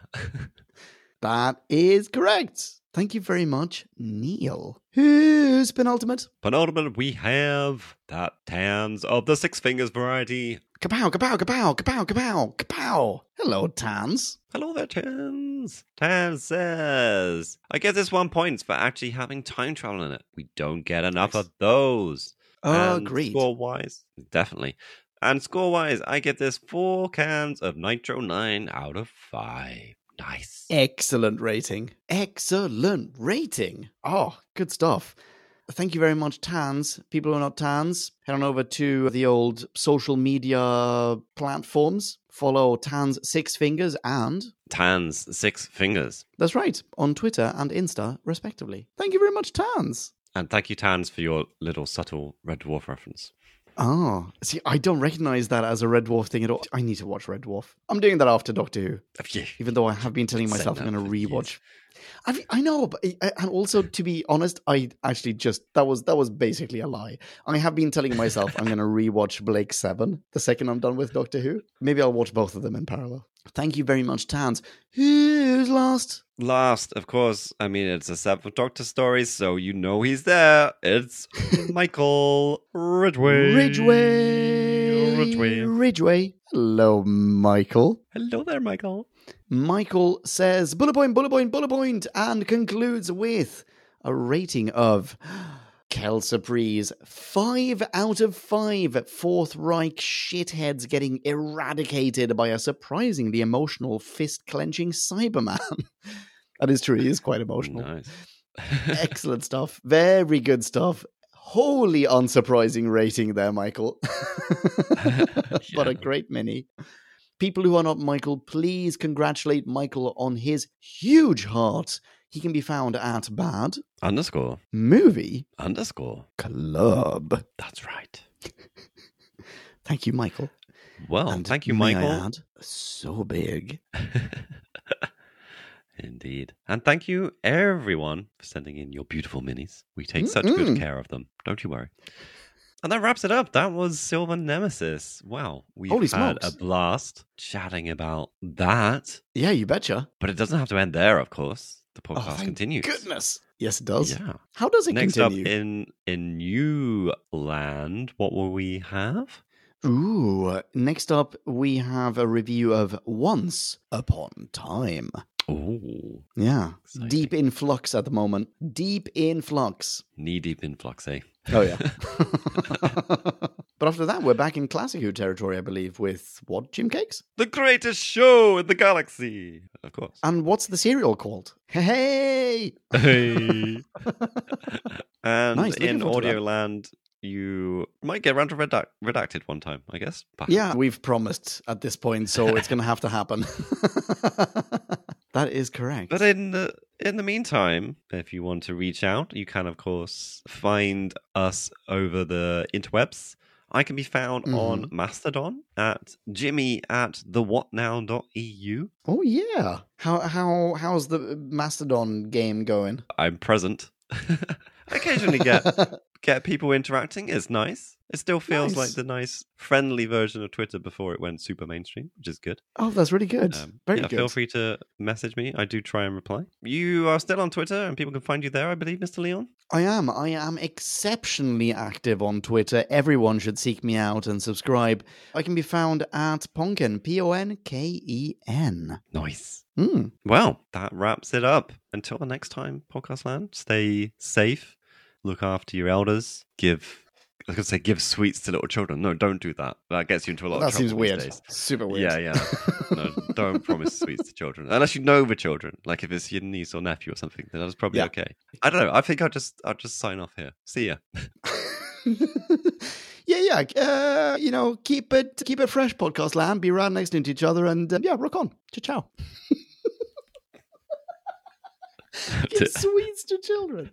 That is correct. Thank you very much, Neil. Who's penultimate? Penultimate, we have that Tans of the Six Fingers variety. Kapow, kapow, kapow, kapow, kapow, kapow. Hello, Tans. Hello there, Tans. Tans says, I get this 1 point for actually having time travel in it. We don't get enough of those. Agreed. Score-wise, definitely. And score-wise, I get this 4 cans of Nitro-9 out of 5. Nice. Excellent rating. Excellent rating. Oh, good stuff. Thank you very much, Tans. People who are not Tans, head on over to the old social media platforms. Follow Tans Six Fingers and... Tans Six Fingers. That's right. On Twitter and Insta, respectively. Thank you very much, Tans. And thank you, Tans, for your little subtle Red Dwarf reference. Oh, see, I don't recognize that as a Red Dwarf thing at all. I need to watch Red Dwarf. I'm doing that after Doctor Who. Yeah. Even though I have been telling myself I'm going to rewatch. I know, but and also, to be honest, I actually just, that was basically a lie. I have been telling myself I'm going to rewatch Blake 7 the second I'm done with Doctor Who. Maybe I'll watch both of them in parallel. Thank you very much, Tans. Who's last? Last, of course. I mean, it's a Seventh Doctor story, so you know he's there. It's Michael Ridgway. Ridgway. Hello, Michael. Hello there, Michael. Michael says, bullet point, and concludes with a rating of... Kelsaprise, 5 out of 5. Fourth Reich shitheads getting eradicated by a surprisingly emotional fist-clenching Cyberman. That is true, he is quite emotional. Nice. Excellent stuff. Very good stuff. Wholly unsurprising rating there, Michael. But a great many. People who are not Michael, please congratulate Michael on his huge heart. He can be found at bad_movie_club. That's right. Thank you, Michael. Well, and thank you, Michael. I add, so big. Indeed. And thank you, everyone, for sending in your beautiful minis. We take such good care of them. Don't you worry. And that wraps it up. That was Silver Nemesis. Wow. We've had a blast chatting about that. Yeah, you betcha. But it doesn't have to end there, of course. The podcast continues. Goodness. Yes, it does. Yeah. How does it continue? Next up, in new land, what will we have? Ooh, next up, we have a review of Once Upon Time. Oh. Yeah. Exciting. Deep in flux at the moment. Deep in flux. Knee deep in flux, eh? Oh, yeah. But after that, we're back in Classic Who territory, I believe, with what, Jim Cakes? The greatest show in the galaxy, of course. And what's the serial called? Hey! Hey! And nice, in Audioland, you might get around to Redacted one time, I guess. Perhaps. Yeah, we've promised at this point, so it's going to have to happen. That is correct. But in the meantime, if you want to reach out, you can, of course, find us over the interwebs. I can be found on Mastodon at jimmy@thewhatnow.eu. Oh, yeah. How's the Mastodon game going? I'm present. I occasionally get people interacting. It's nice. It still feels like the nice, friendly version of Twitter before it went super mainstream, which is good. Oh, that's really good. Very good. Feel free to message me. I do try and reply. You are still on Twitter, and people can find you there, I believe, Mr. Leon? I am exceptionally active on Twitter. Everyone should seek me out and subscribe. I can be found at Ponken, Ponken. Nice. Well, that wraps it up. Until the next time, Podcast Land, stay safe, look after your elders, I was going to say give sweets to little children. No, don't do that. That gets you into a lot of trouble. That seems weird. Days. Super weird. Yeah. No, don't promise sweets to children. Unless you know the children. Like if it's your niece or nephew or something, then that's probably okay. I don't know. I think I'll just sign off here. See ya. Yeah. Keep it fresh, Podcast Land. Be right next to each other and rock on. Ciao. Give sweets to children.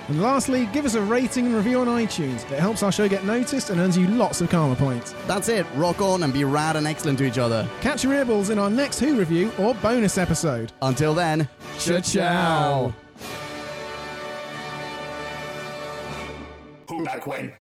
And lastly, give us a rating and review on iTunes. It helps our show get noticed and earns you lots of karma points. That's it. Rock on and be rad and excellent to each other. Catch your earballs in our next Who review or bonus episode. Until then, cha-chow! Who back when?